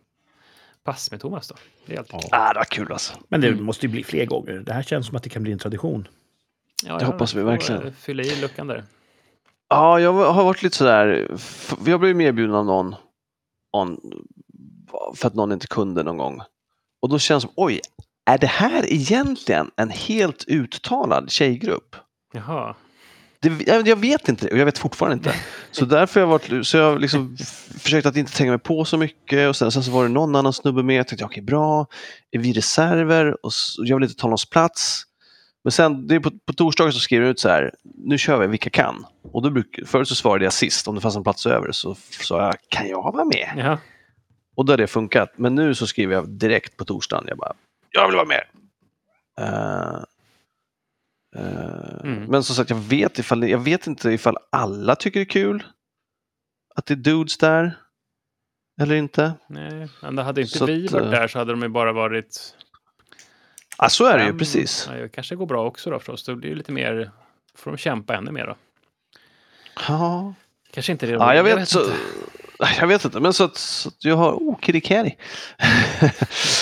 pass med Tomas då. Det är alltid det var kul alltså. Men det måste ju bli fler gånger. Det här känns som att det kan bli en tradition. Ja, det hoppas vi verkligen. Fylla i luckan där. Ja, jag har varit lite sådär. Jag blev medbjuden av någon för att någon inte kunde någon gång. Och då känns det som, oj, är det här egentligen en helt uttalad tjejgrupp? Jaha. Jag vet inte, och jag vet fortfarande inte. Så därför har jag liksom försökt att inte tänka mig på så mycket. Och sen så var det någon annan snubbe med. Jag tänkte, okej, bra. Är vi reserver? Och jag vill inte ta någons plats. Men sen, det är på torsdagen så skriver jag ut så här, nu kör vi vilka kan. Och då förut så svarade jag sist, om det fanns en plats över så sa jag, kan jag vara med? Ja. Och då har det funkat. Men nu så skriver jag direkt på torsdagen, jag vill vara med. Men som sagt, jag vet inte ifall alla tycker det är kul att det är dudes där eller inte. Nej, men hade inte vi varit där så hade de ju bara varit... Ja, så är det ju, precis. Ja, det kanske går bra också då förstås. Det blir ju lite mer, får de kämpa ännu mer då. Ja. Kanske inte det. Ja, jag vet inte, men så att jag har okrikeri.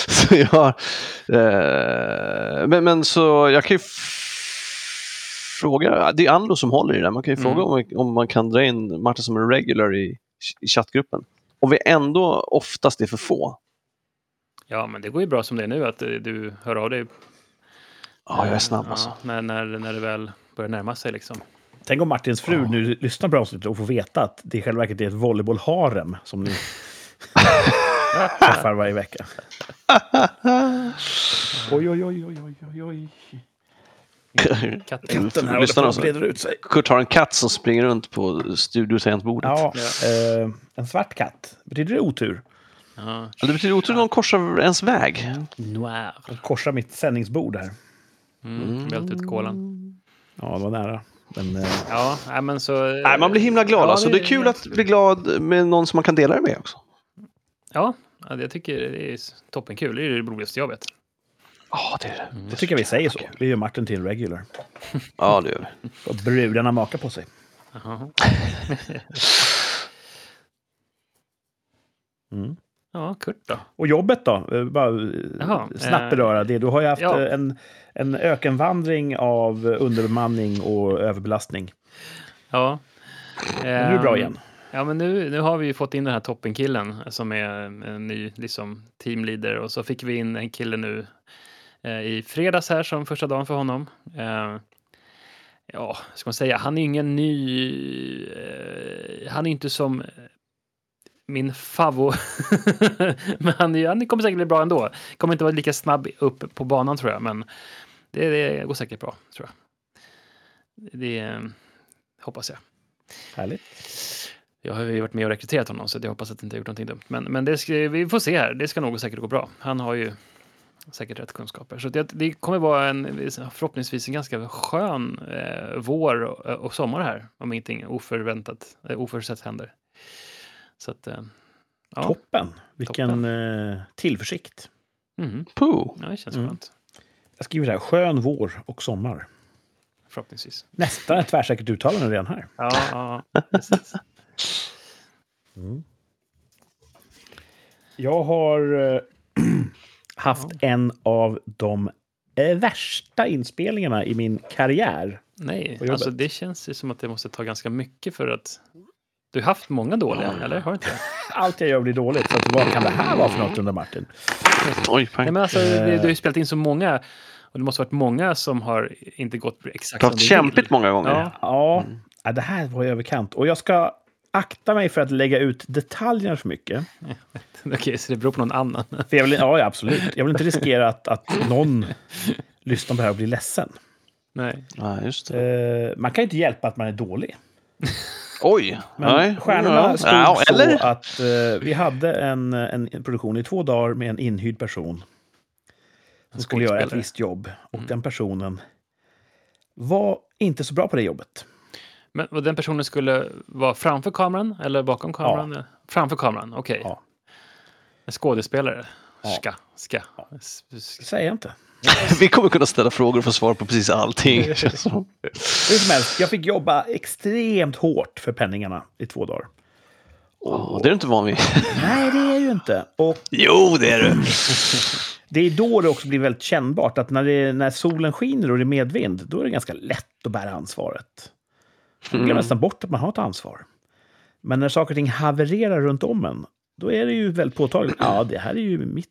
Så jag har, men så jag kan ju fråga, det är Andro som håller i det. Man kan ju fråga om man kan dra in Martin som en regular i chattgruppen. Och vi ändå oftast är för få. Ja, men det går ju bra som det är nu att du hör av dig. Ja, jag är snabb alltså. När det väl börjar närma sig liksom. Tänk om Martins fru nu lyssnar på avsnittet och får veta att det i själva verket är ett volleybollharem som ni träffar varje vecka. Oj. Katten här breder ut sig. Kurt har en katt som springer runt på studiotentbordet. Ja. En svart katt. Betyder det otur? Ja, det betyder otur att de korsar ens väg. Noir. De korsar mitt sändningsbord här. Vält ut kolan. Ja, det var nära. Men, men så, man blir himla glad. Så det är kul att bli glad med någon som man kan dela det med också. Ja, jag tycker det är toppenkul. Det är det roligaste jag vet. Ja, det är det. Det tycker jag vi säger så. Vi gör Martin till en regular. Ja, det gör vi. Och brudarna makar på sig. Jaha. Ja, Kurt då. Och jobbet då? Bara snabbt beröra det. Du har ju haft en ökenvandring av underbemanning och överbelastning. Ja. Nu är det bra igen. Ja, men nu har vi ju fått in den här toppenkillen som är en ny liksom, teamleader. Och så fick vi in en kille nu i fredags här som första dagen för honom. Ska man säga. Han är ingen ny... han är inte som... min favo. Men han kommer säkert bli bra ändå. Kommer inte vara lika snabb upp på banan tror jag. Men det går säkert bra tror jag. Det hoppas jag. Härligt. Jag har ju varit med och rekryterat honom. Så jag hoppas att det inte har gjort någonting dumt. Men vi får se här. Det ska nog säkert gå bra. Han har ju säkert rätt kunskaper. Så det kommer vara förhoppningsvis en ganska skön vår och sommar här. Om ingenting oförutsett händer. Så att, toppen. Vilken tillförsikt. Ja, det känns skönt. Jag skriver här, skön vår och sommar. Förhoppningsvis. Nästan ett tvärsäkert uttalande redan här. Ja, precis. Jag har haft en av de värsta inspelningarna i min karriär. Nej, alltså det känns ju som att det måste ta ganska mycket för att... Du har haft många dåliga, eller? Har du inte? Allt jag gör blir dåligt, så att vad kan det här vara för något under Martin? Oj, nej, men alltså, du har ju spelat in så många, och det måste ha varit många som har inte gått exakt som du vill. Du har haft kämpigt många gånger. Ja, det här var ju överkant. Och jag ska akta mig för att lägga ut detaljerna för mycket. Okej, så det beror på någon annan. För jag vill, ja, absolut. Jag vill inte riskera att någon lyssnar på det här och blir ledsen. Nej. Ja, just det. Man kan inte hjälpa att man är dålig. Oj. Men nej. Stjärnorna stod så eller? Att vi hade en produktion i 2 dagar med en inhyrd person som skulle göra ett visst jobb. Och den personen var inte så bra på det jobbet. Men och den personen skulle vara framför kameran eller bakom kameran? Ja. Framför kameran, okej. Okay. Ja. En skådespelare. Ja. Ska. Ja. Säg inte. Vi kommer kunna ställa frågor och få svar på precis allting. Jag fick jobba extremt hårt för penningarna i 2 dagar. Oh, det är du inte van vid. Nej, det är ju inte. Och jo, det är du. Det är då det också blir väldigt kännbart att när solen skiner och det är medvind, då är det ganska lätt att bära ansvaret. Man glömmer nästan bort att man har ett ansvar. Men när saker och ting havererar runt om en, då är det ju väldigt påtagligt. Ja, det här är ju mitt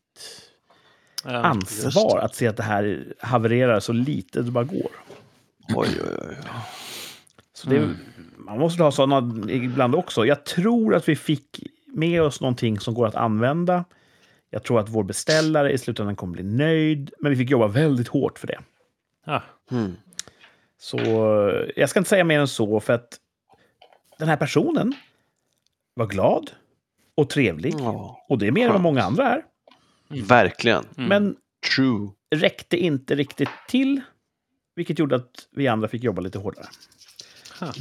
ansvar att se att det här havererar så lite det bara går. Oj. Så det, man måste ha sådana ibland också. Jag tror att vi fick med oss någonting som går att använda. Jag tror att vår beställare i slutändan kommer bli nöjd. Men vi fick jobba väldigt hårt för det. Ja. Mm. Så jag ska inte säga mer än så, för att den här personen var glad och trevlig. Och det är mer än vad många andra är. Verkligen. Men true. Räckte inte riktigt till, vilket gjorde att vi andra fick jobba lite hårdare.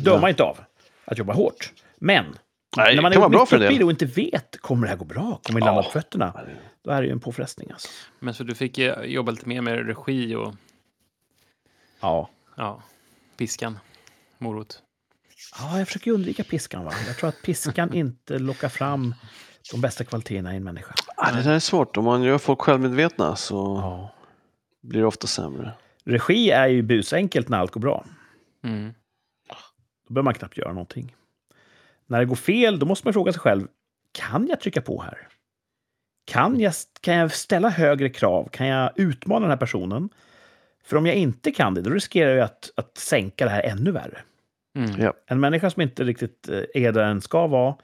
Döma inte av att jobba hårt. Men nej, när man är mitt uppe i det och inte vet, kommer det här gå bra? Kommer vi landa på fötterna? Då är det ju en påfrestning. Alltså. Men så du fick jobba lite mer med regi och ja, piskan, morot. Ja, jag försöker undvika piskan, va? Jag tror att piskan inte lockar fram de bästa kvaliteterna i en människa. Ja, det där är svårt. Om man gör folk självmedvetna så blir det ofta sämre. Regi är ju busenkelt när allt går bra. Mm. Då behöver man knappt göra någonting. När det går fel, då måste man fråga sig själv, kan jag trycka på här? Kan jag ställa högre krav? Kan jag utmana den här personen? För om jag inte kan det, då riskerar jag att sänka det här ännu värre. Mm. Ja. En människa som inte riktigt är där den ska vara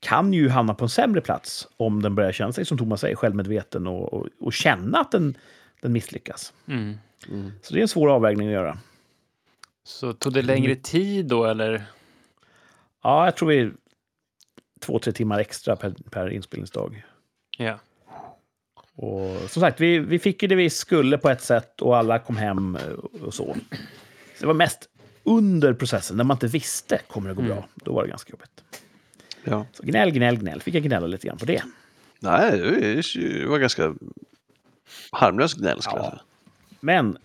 kan ju hamna på en sämre plats om den börjar känna sig, som Tomas säger, självmedveten och känna att den misslyckas. Mm. Mm. Så det är en svår avvägning att göra. Så tog det längre tid då, eller? Ja, jag tror det är 2-3 timmar extra per inspelningsdag. Ja. Och som sagt, vi fick ju det vi skulle på ett sätt och alla kom hem och så. Så det var mest under processen, när man inte visste kommer det gå bra. Då var det ganska jobbigt. Ja. Så gnäll. Fick jag gnälla lite grann på det? Nej, det var ganska harmlös gnäll. Ja. Men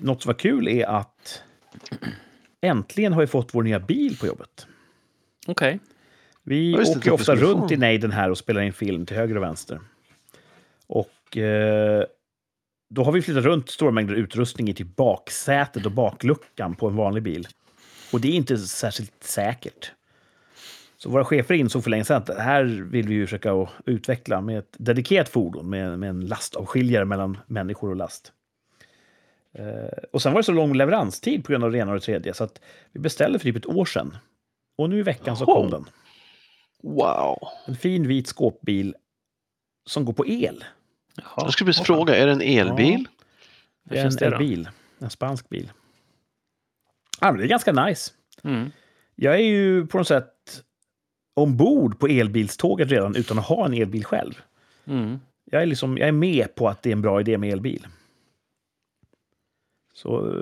något som var kul är att äntligen har vi fått vår nya bil på jobbet. Okej. Vi åker ofta runt i nejden här och spelar in film till höger och vänster. Och då har vi flyttat runt stora mängder utrustning i till baksätet och bakluckan på en vanlig bil. Och det är inte särskilt säkert. Så våra chefer insåg för länge sedan att det här vill vi ju försöka utveckla med ett dedikerat fordon med en lastavskiljare mellan människor och last. Och sen var det så lång leveranstid på grund av det ena och det tredje, så att vi beställde för typ 1 år sedan. Och nu i veckan så kom den. Wow. En fin vit skåpbil som går på el. Jaha. Jag skulle precis fråga, är det en elbil? Ja, det är en elbil. En spansk bil. Ja, men det är ganska nice. Mm. Jag är ju på något sätt ombord på elbilståget redan utan att ha en elbil själv. Mm. Jag är med på att det är en bra idé med elbil. Så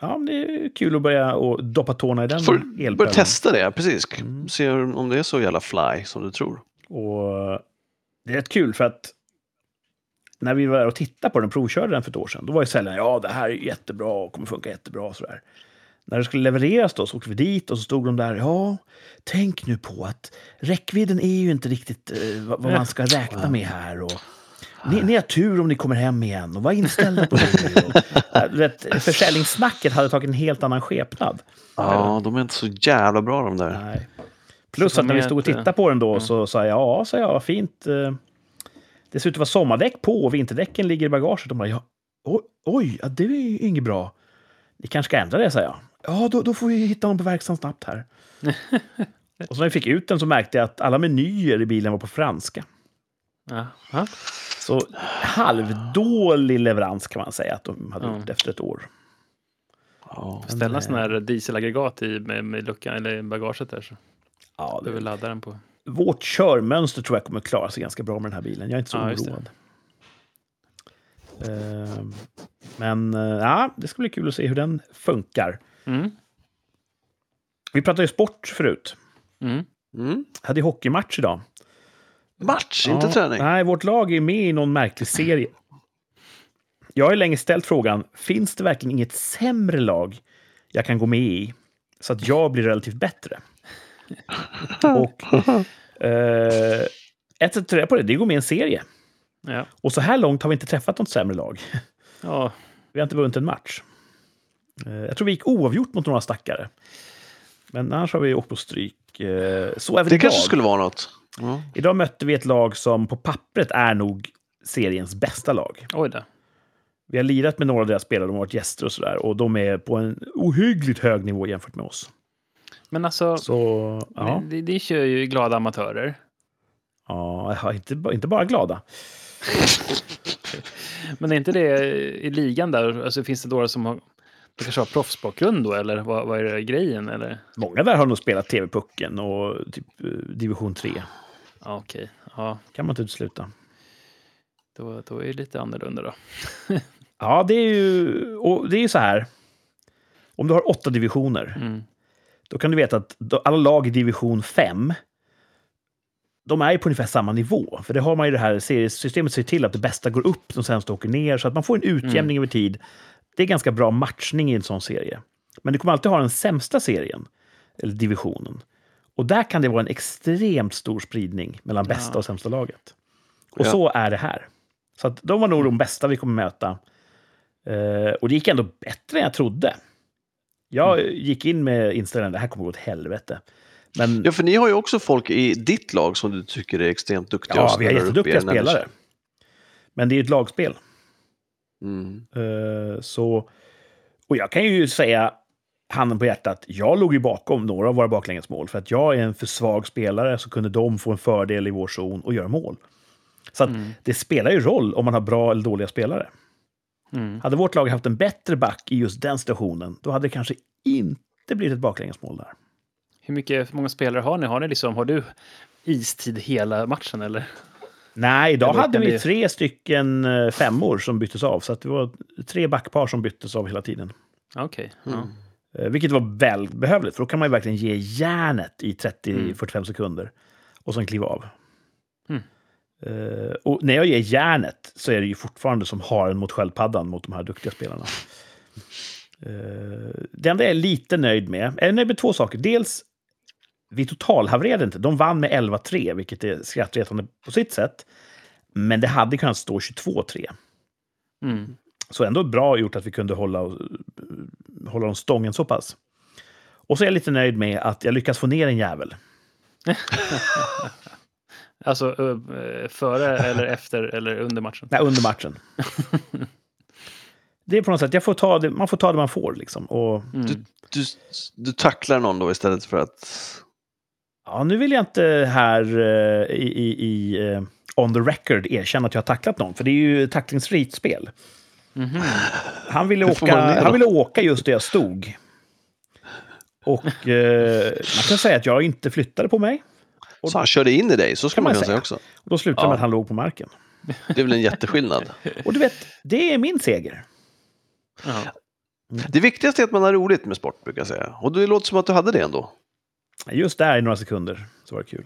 ja, det är kul att börja och doppa tårna i den elbilen. Börja testa det, precis. Se om det är så jävla fly som du tror. Och det är rätt kul, för att när vi var och tittade på den, provkörde den för 1 år sedan, då var ju säljaren, det här är jättebra och kommer funka jättebra. Sådär. När det skulle levereras då så åkte vi dit och så stod de där, tänk nu på att räckvidden är ju inte riktigt vad man ska räkna med här, och ni har tur om ni kommer hem igen och var inställda på det. Försäljningssnacket hade tagit en helt annan skepnad. Ja, de är inte så jävla bra de där. Nej. Plus att när vi stod och tittade på den då så sa jag, vad fint. Det ser ut att vara sommardäck på och vinterdäcken ligger i bagaget. De bara, oj, det är ju inget bra. Ni kanske ska ändra det, sa jag. Ja, då får vi hitta någon på verkstaden snabbt här. Och så när jag fick ut den så märkte jag att alla menyer i bilen var på franska. Aha. Så halvdålig leverans kan man säga att de hade gjort efter ett år. Ja, ställa sån här dieselaggregat i luckan eller i bagaget där så. Ja, det vill ladda den på. Vårt körmönster tror jag kommer klara sig ganska bra med den här bilen. Jag är inte så oroad. Men ja, det ska bli kul att se hur den funkar. Mm. Vi pratade ju sport förut. Hade ju hockeymatch idag. Match, inte träning. Nej, vårt lag är med i någon märklig serie. Jag har ju länge ställt frågan, finns det verkligen inget sämre lag jag kan gå med i så att jag blir relativt bättre? Och ett sätt att reda på det är att gå med i en serie. Ja. Och så här långt har vi inte träffat något sämre lag. Ja. Vi har inte vunnit en match. Jag tror vi gick oavgjort mot några stackare. Men annars har vi åkt på stryk. Så även det idag. Kanske skulle vara något. Ja. Idag mötte vi ett lag som på pappret är nog seriens bästa lag. Oj då. Vi har lirat med några av deras spelare, de har varit gäster och sådär. Och de är på en ohyggligt hög nivå jämfört med oss. Men alltså, så, ja. De kör ju glada amatörer. Ja, inte bara glada. Men är inte det i ligan där? Alltså, finns det några som har, de kanske har proffsbakgrund då? Eller vad är det, grejen? Eller? Många där har nog spelat TV-pucken och typ division 3. Okej, ja. Kan man inte utesluta. Då är det lite annorlunda då. Ja, det är ju... Och det är ju så här. Om du har 8 divisioner, då kan du veta att alla lag i division 5, de är ju på ungefär samma nivå. För det har man ju det här seriesystemet, ser till att det bästa går upp, de sämsta åker ner. Så att man får en utjämning över tid. Det är ganska bra matchning i en sån serie. Men du kommer alltid ha den sämsta serien, eller divisionen. Och där kan det vara en extremt stor spridning mellan bästa och sämsta laget. Och så är det här. Så att de var nog de bästa vi kommer möta. Och det gick ändå bättre än jag trodde. Jag gick in med inställningen, det här kommer gå åt helvete. Men, ja, för ni har ju också folk i ditt lag som du tycker är extremt duktiga. Ja, vi har jätteduktiga spelare. Men det är ju ett lagspel. Så, och jag kan ju säga, handen på hjärtat, jag låg ju bakom några av våra baklängesmål. För att jag är en för svag spelare, så kunde de få en fördel i vår zon och göra mål. Så att det spelar ju roll om man har bra eller dåliga spelare. Hade vårt lag haft en bättre back i just den situationen, då hade det kanske inte blivit ett baklängesmål där. Hur många spelare har ni? Har du istid hela matchen eller? Nej, idag hade vi 3 stycken 5-or som byttes av. Så att det var 3 backpar som byttes av hela tiden. Okej. Vilket var välbehövligt, för då kan man ju verkligen ge järnet i 30-45 sekunder och sen kliva av. Och när jag ger järnet så är det ju fortfarande som har en mot sköldpaddan mot de här duktiga spelarna. Det enda jag är lite nöjd med, jag är nöjd med 2 saker. Dels, vi totalhavererade inte. De vann med 11-3, vilket är skrattretande på sitt sätt. Men det hade kunnat stå 22-3. Så ändå bra gjort att vi kunde hålla de stången så pass. Och så är jag lite nöjd med att jag lyckas få ner en jävel. Alltså före eller efter eller under matchen? Nej, under matchen. Det är på något sätt, jag får ta det, man får ta det man får liksom. Och du tacklar någon då istället för att... Ja, nu vill jag inte här i on the record erkänna att jag har tacklat någon. För det är ju tacklingsfritt spel. Han ville åka just där jag stod. Och man kan säga att jag inte flyttade på mig. Och så han körde in i dig, så ska man säga också. Och då slutade med att han låg på marken. Det är väl en jätteskillnad. Och du vet, det är min seger. Det viktigaste är att man har roligt med sport, brukar jag säga. Och det låter som att du hade det ändå. Just där i några sekunder, så var det kul.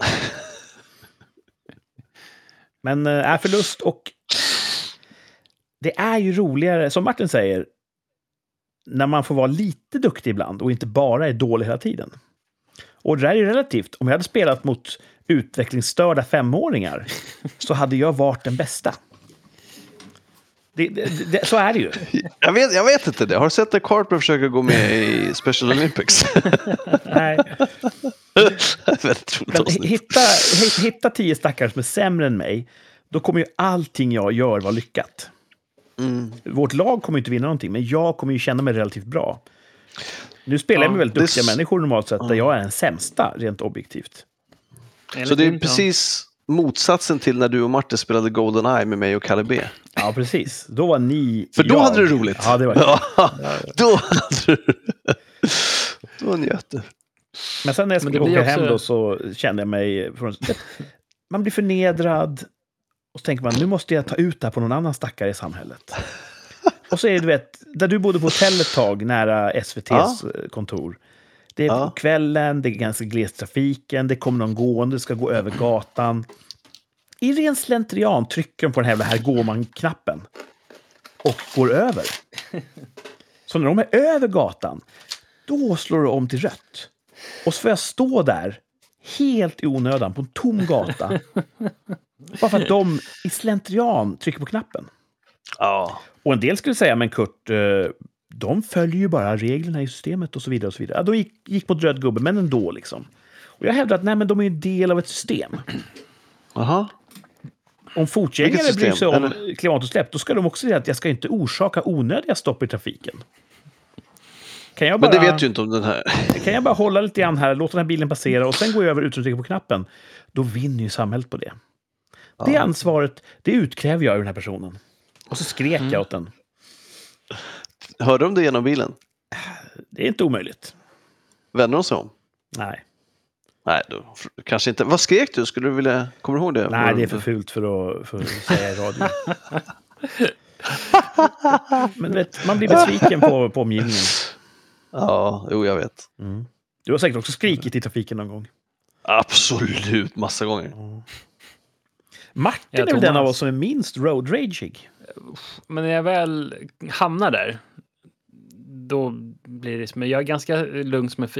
Men är förlust och... Det är ju roligare, som Martin säger, när man får vara lite duktig ibland och inte bara är dålig hela tiden. Och det där är ju relativt. Om jag hade spelat mot utvecklingsstörda 5-åringar så hade jag varit den bästa. Så är det ju. Jag vet inte det. Har du sett att Kurt försöker gå med i Special Olympics? Nej. Hitta 10 stackare som är sämre än mig, då kommer ju allting jag gör vara lyckat. Vårt lag kommer ju inte vinna någonting, men jag kommer ju känna mig relativt bra. Nu spelar jag med väldigt duktiga människor normalt sett, där jag är den sämsta rent objektivt. Så det är precis motsatsen till när du och Martin spelade GoldenEye med mig och Kalle B. Ja, precis. Då var ni... För då hade du roligt. Ja, det var då hade du... Då var ni jätte... Men sen när jag skulle åka hem då så kände jag mig... Man blir förnedrad och så tänker man, nu måste jag ta ut det här på någon annan stackare i samhället. Och så är det, du vet, där du bodde på hotell ett tag nära SVTs kontor. Det är på kvällen, det är ganska glest trafiken, det kommer någon gående, ska gå över gatan. I ren slentrian trycker de på den här går man-knappen och går över. Så när de är över gatan, då slår de om till rött. Och så får jag stå där helt i onödan på en tom gata. Bara för att de i slentrian trycker på knappen. Ja. Och en del skulle säga, men Kurt, de följer ju bara reglerna i systemet och så vidare och så vidare. Ja, de gick på röd gubbe, men ändå liksom. Och jag hävdar att nej, men de är ju en del av ett system. Aha. Om fotgängare bryr sig om klimatutsläpp, då ska de också säga att jag ska inte orsaka onödiga stopp i trafiken. Kan jag bara, men det vet ju inte om den här. Kan jag bara hålla lite grann här, låta den här bilen passera och sen gå över utan att trycka på knappen, då vinner ju samhället på det. Ja. Det ansvaret, det utkräver jag ur den här personen. Och så skrek jag åt den. Hörde de det genom bilen? Det är inte omöjligt. Vänder de sig om? Nej. Nej, då kanske inte. Vad skrek du? Skulle du vilja... Kommer du ihåg det? Nej, det är för fult för att säga i radio. Men vet, man blir besviken på omgivningen. Ja, jo, jag vet. Mm. Du har säkert också skrikit i trafiken någon gång. Absolut, massa gånger. Mm. Martin är väl den av oss som är minst road raging. Men när jag väl hamnar där, då blir det som... Jag är ganska lugn som en...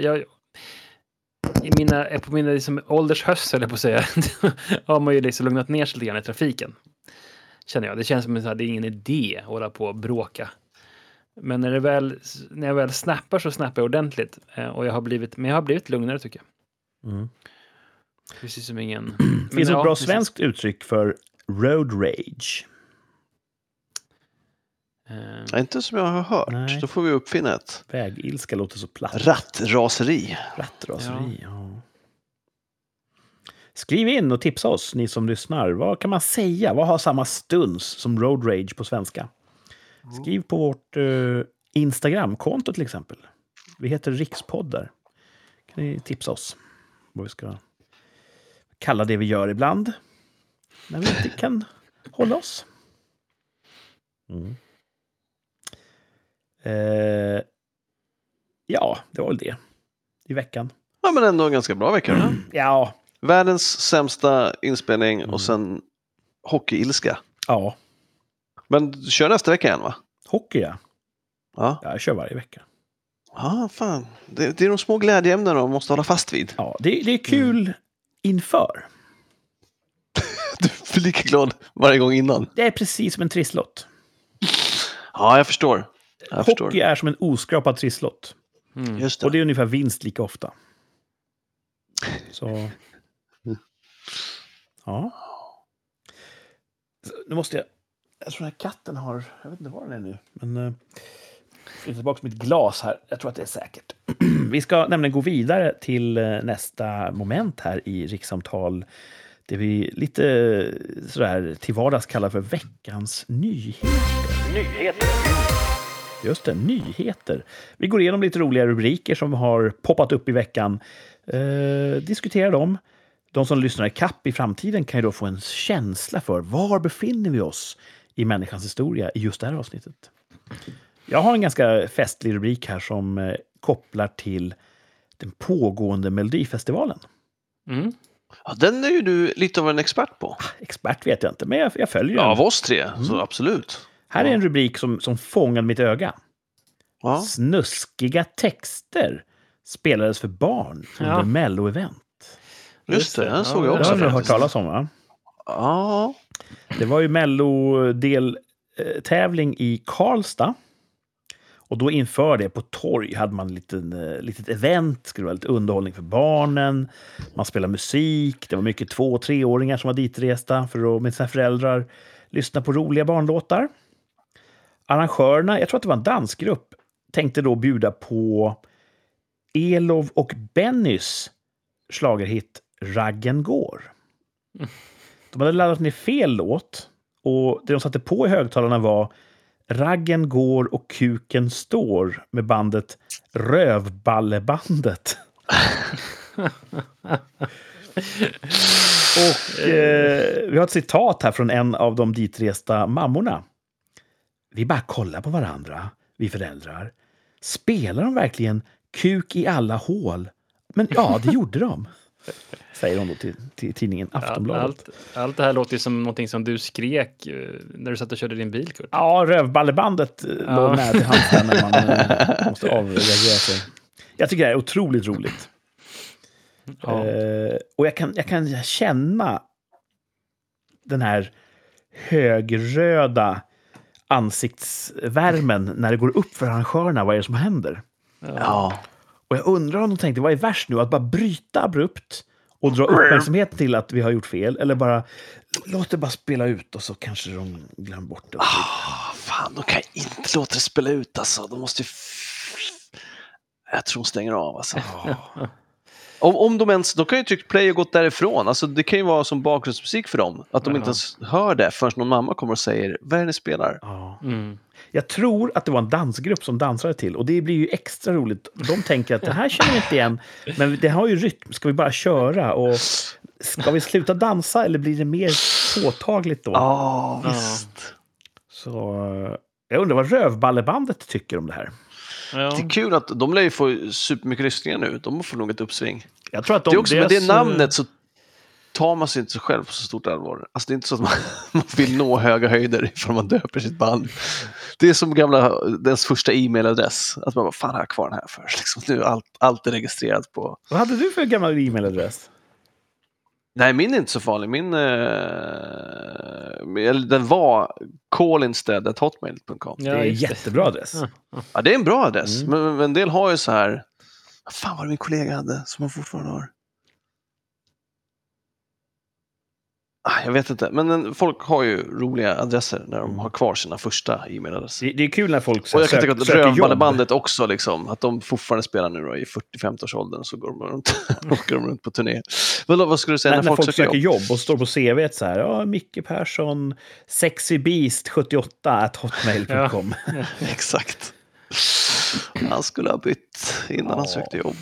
På mina liksom, åldershöst, eller på att säga, har man ju liksom lugnat ner sig lite grann i trafiken. Känner jag. Det känns som att det är ingen idé att hålla på och bråka. Men när jag väl snappar, så snappar jag ordentligt. Och jag har blivit lugnare, tycker jag. Mm. Precis som ingen... Det finns ett bra svenskt uttryck för road rage. Inte som jag har hört. Nej. Då får vi uppfinna ett. Vägilska låter så platt. Rattraseri. Ja. Skriv in och tipsa oss, ni som lyssnar. Vad kan man säga? Vad har samma stuns som road rage på svenska? Skriv på vårt Instagram-konto till exempel. Vi heter Rikspoddar. Kan ni tipsa oss vad vi ska kalla det vi gör ibland när vi inte kan hålla oss. Mm. Ja, det var väl det i veckan. Ja, men ändå en ganska bra vecka. Mm. Ja. Världens sämsta inspelning och sen hockeyilska. Ja. Men du kör nästa vecka igen, va? Hockey, ja. Jag kör varje vecka. Ja, fan. Det är de små glädjeämnena man måste hålla fast vid. Ja, det är kul inför. Du blir lika glad varje gång innan. Det är precis som en trisslott. Ja, jag förstår. Hockey är som en oskrapad trisslott. Mm. Just det. Och det är ungefär vinst lika ofta. Så. Ja. Nu måste jag... Jag tror den här katten har... Jag vet inte var den är nu. Men jag är tillbaka med mitt glas här. Jag tror att det är säkert. Vi ska nämligen gå vidare till nästa moment här i Rikssamtal. Det vi lite sådär till vardags kallar för veckans nyheter. Just det, nyheter. Vi går igenom lite roliga rubriker som har poppat upp i veckan. Diskuterar dem. De som lyssnar i kapp i framtiden kan ju då få en känsla för var befinner vi oss i människans historia i just det här avsnittet. Jag har en ganska festlig rubrik här som kopplar till den pågående Melodifestivalen. Mm. Ja, den är ju du lite av en expert på. Expert vet jag inte, men jag följer den. Av oss tre, så absolut. Här är en rubrik som fångade mitt öga. Ja. Snuskiga texter spelades för barn under Mello-event. Just det, den såg jag också. Det har du hört talas om, va? Ja. Det var ju Mello-deltävling i Karlstad. Och då inför det på torg hade man litet event, skulle vara lite underhållning för barnen. Man spelade musik, det var mycket 2- och 3-åringar som var ditresta för att med sina föräldrar lyssna på roliga barnlåtar. Arrangörerna, jag tror att det var en dansgrupp, tänkte då bjuda på Elov och Bennys schlagerhit Raggen går. De hade laddat ner fel låt och det de satte på i högtalarna var Raggen går och kuken står med bandet Rövballebandet. Och vi har ett citat här från en av de ditresta mammorna. Vi bara kollar på varandra, vi föräldrar. Spelar de verkligen kuk i alla hål? Men ja, det gjorde de. Säger hon då till tidningen Aftonbladet. Allt det här låter ju som någonting som du skrek när du satt och körde din bil, Kurt. Ja, Rövballebandet låg med i handen när man måste avreagera sig. Jag tycker det är otroligt roligt. Ja. Och jag kan känna den här högröda ansiktsvärmen när det går upp för arrangörerna. Vad är det som händer? Ja. Och jag undrar om de tänkte, vad är värst nu? Att bara bryta abrupt och dra uppmärksamhet till att vi har gjort fel? Eller bara, låt det bara spela ut och så kanske de glömmer bort det. Fan, de kan inte låta det spela ut alltså. De måste ju... Jag tror de stänger av alltså. Om de ens, de kan ju tryckt play och gått därifrån. Alltså det kan ju vara som bakgrundsmusik för dem. Att de inte ens hör det förrän någon mamma kommer och säger, vad är det ni spelar? Jag tror att det var en dansgrupp som dansade till. Och det blir ju extra roligt. De tänker att det här känner vi inte igen. Men det har ju rytm, ska vi bara köra? Och ska vi sluta dansa eller blir det mer påtagligt då? Ja, visst. Så jag undrar vad Rövballebandet tycker om det här. Ja. Det är kul att de lär ju få supermycket lyssningar nu. De får nog ett uppsving. Jag tror att det är också med det namnet så tar man sig inte så själv på så stort allvar. Alltså det är inte så att man vill nå höga höjder ifall man döper sitt band. Det är som gamla, dess första e-mailadress. Att man bara, fan har jag kvar den här för? Liksom, nu allt är registrerat på. Vad hade du för gammal e-mailadress? Nej, min är inte så farlig. Min, den var callinstead@hotmail.com. Ja, det är en jättebra adress. Ja, det är en bra adress. Men en del har ju så här... Fan vad min kollega hade som man fortfarande har. Jag vet inte. Men folk har ju roliga adresser när de har kvar sina första e-mailadresser. Det är kul när folk söker jobb. Och jag kan tänka att Rövballebandet också, liksom, att de fortfarande spelar nu då, i 40-50-årsåldern så går de runt åker de runt på turné. Men vad skulle du säga när folk söker jobb och står på CV så här, Micke Persson, sexybeast78@hotmail.com. Exakt. Han skulle ha bytt innan han sökte jobb.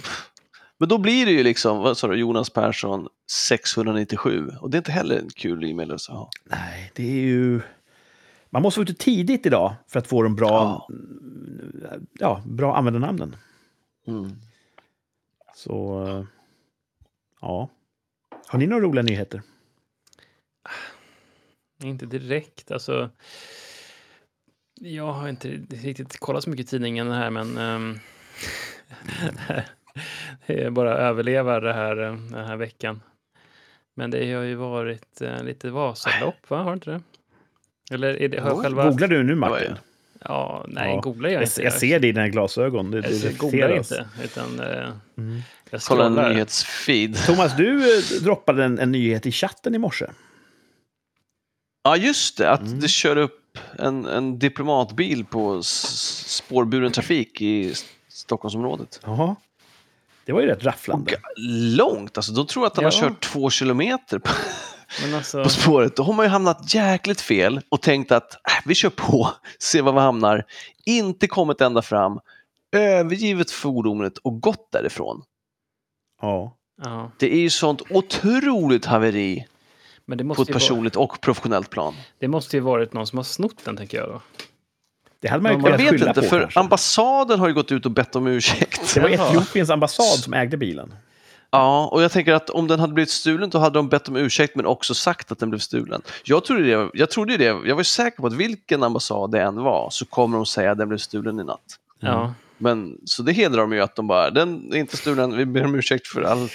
Men då blir det ju liksom, vad sa du, Jonas Persson 697. Och det är inte heller en kul e-mail att ha. Nej, det är ju... Man måste vara ute tidigt idag för att få de bra, bra användarnamnen. Så, ja. Har ni några roliga nyheter? Inte direkt, alltså. Jag har inte riktigt kollat så mycket i tidningen här, men... bara överleva den här veckan. Men det har ju varit lite Vasalopp, va? Har du inte det? Eller är det själva... Googlar du nu, Martin? Ja, nej, googlar jag inte. Jag ser det i dina glasögon. Jag googlar inte, utan jag kollar en nyhetsfeed. Tomas, du droppade en nyhet i chatten i morse. Ja, just det. Att det kör upp en diplomatbil på spårburen trafik i Stockholmsområdet. Jaha. Det var ju rätt rafflande. Och långt, alltså. De tror att han har kört 2 kilometer på spåret. Då har man ju hamnat jäkligt fel och tänkt att vi kör på, se var vi hamnar. Inte kommit ända fram, övergivet fordonet och gått därifrån. Ja. Det är ju sånt otroligt haveri. Men det måste på ett personligt och professionellt plan. Det måste ju varit någon som har snott den, tänker jag då. Det hade man ju kunnat skylla på. För kanske. Ambassaden har ju gått ut och bett om ursäkt. Det var Etiopiens ambassad som ägde bilen. Ja, och jag tänker att om den hade blivit stulen då hade de bett om ursäkt men också sagt att den blev stulen. Jag trodde det. Jag var ju säker på att vilken ambassad det än var så kommer de säga att den blev stulen i natt. Ja. Men så det hedrar de ju att de bara, den är inte stulen, vi ber om ursäkt för allt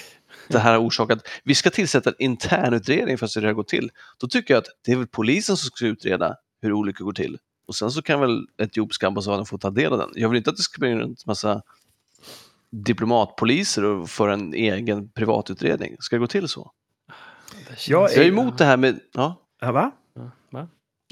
det här orsakat. Vi ska tillsätta en internutredning för att se hur det går till. Då tycker jag att det är väl polisen som ska utreda hur olyckor går till. Och sen så kan väl etiopiska ambassaden få ta del av den. Jag vill inte att det ska bli en massa diplomatpoliser och för en egen privatutredning. Ska det gå till så? Jag är emot det här med... Ja. Ja, va?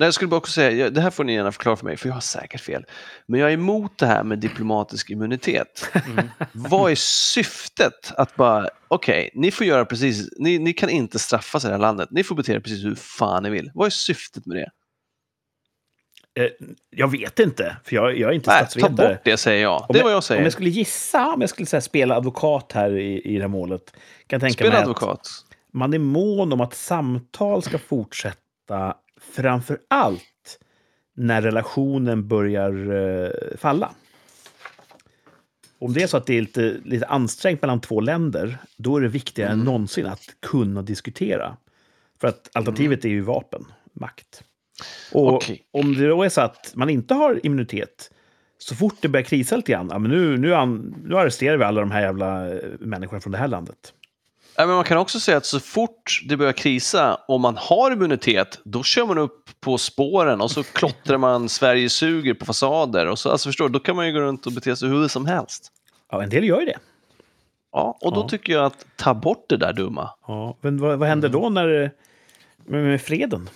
Nej, jag skulle bara också säga, det här får ni gärna förklara för mig, för jag har säkert fel. Men jag är emot det här med diplomatisk immunitet. Mm. Vad är syftet att bara, okej, ni får göra precis, ni kan inte straffas i det här landet. Ni får bete er precis hur fan ni vill. Vad är syftet med det? Jag vet inte, för jag är inte statsvetare. Ta bort det, säger jag. Det är vad jag säger. Om jag skulle gissa, om jag skulle säga spela advokat här i det här målet. Kan tänka spela mig advokat. Att man är mån om att samtal ska fortsätta framför allt när relationen börjar falla. Om det är så att det är lite ansträngt mellan två länder, då är det viktigare än någonsin att kunna diskutera. För att alternativet är ju vapen, makt. Och om det då är så att man inte har immunitet, så fort det börjar krisa lite grann, ja, men nu arresterar vi alla de här jävla människorna från det här landet. Ja, men man kan också säga att så fort det börjar krisa, om man har immunitet, då kör man upp på spåren och så klottrar man Sveriges suger på fasader. Och så, alltså förstår, då kan man ju gå runt och bete sig hur som helst. Ja, en del gör ju det. Ja, och då tycker jag att ta bort det där dumma. Ja, men vad händer då när med freden?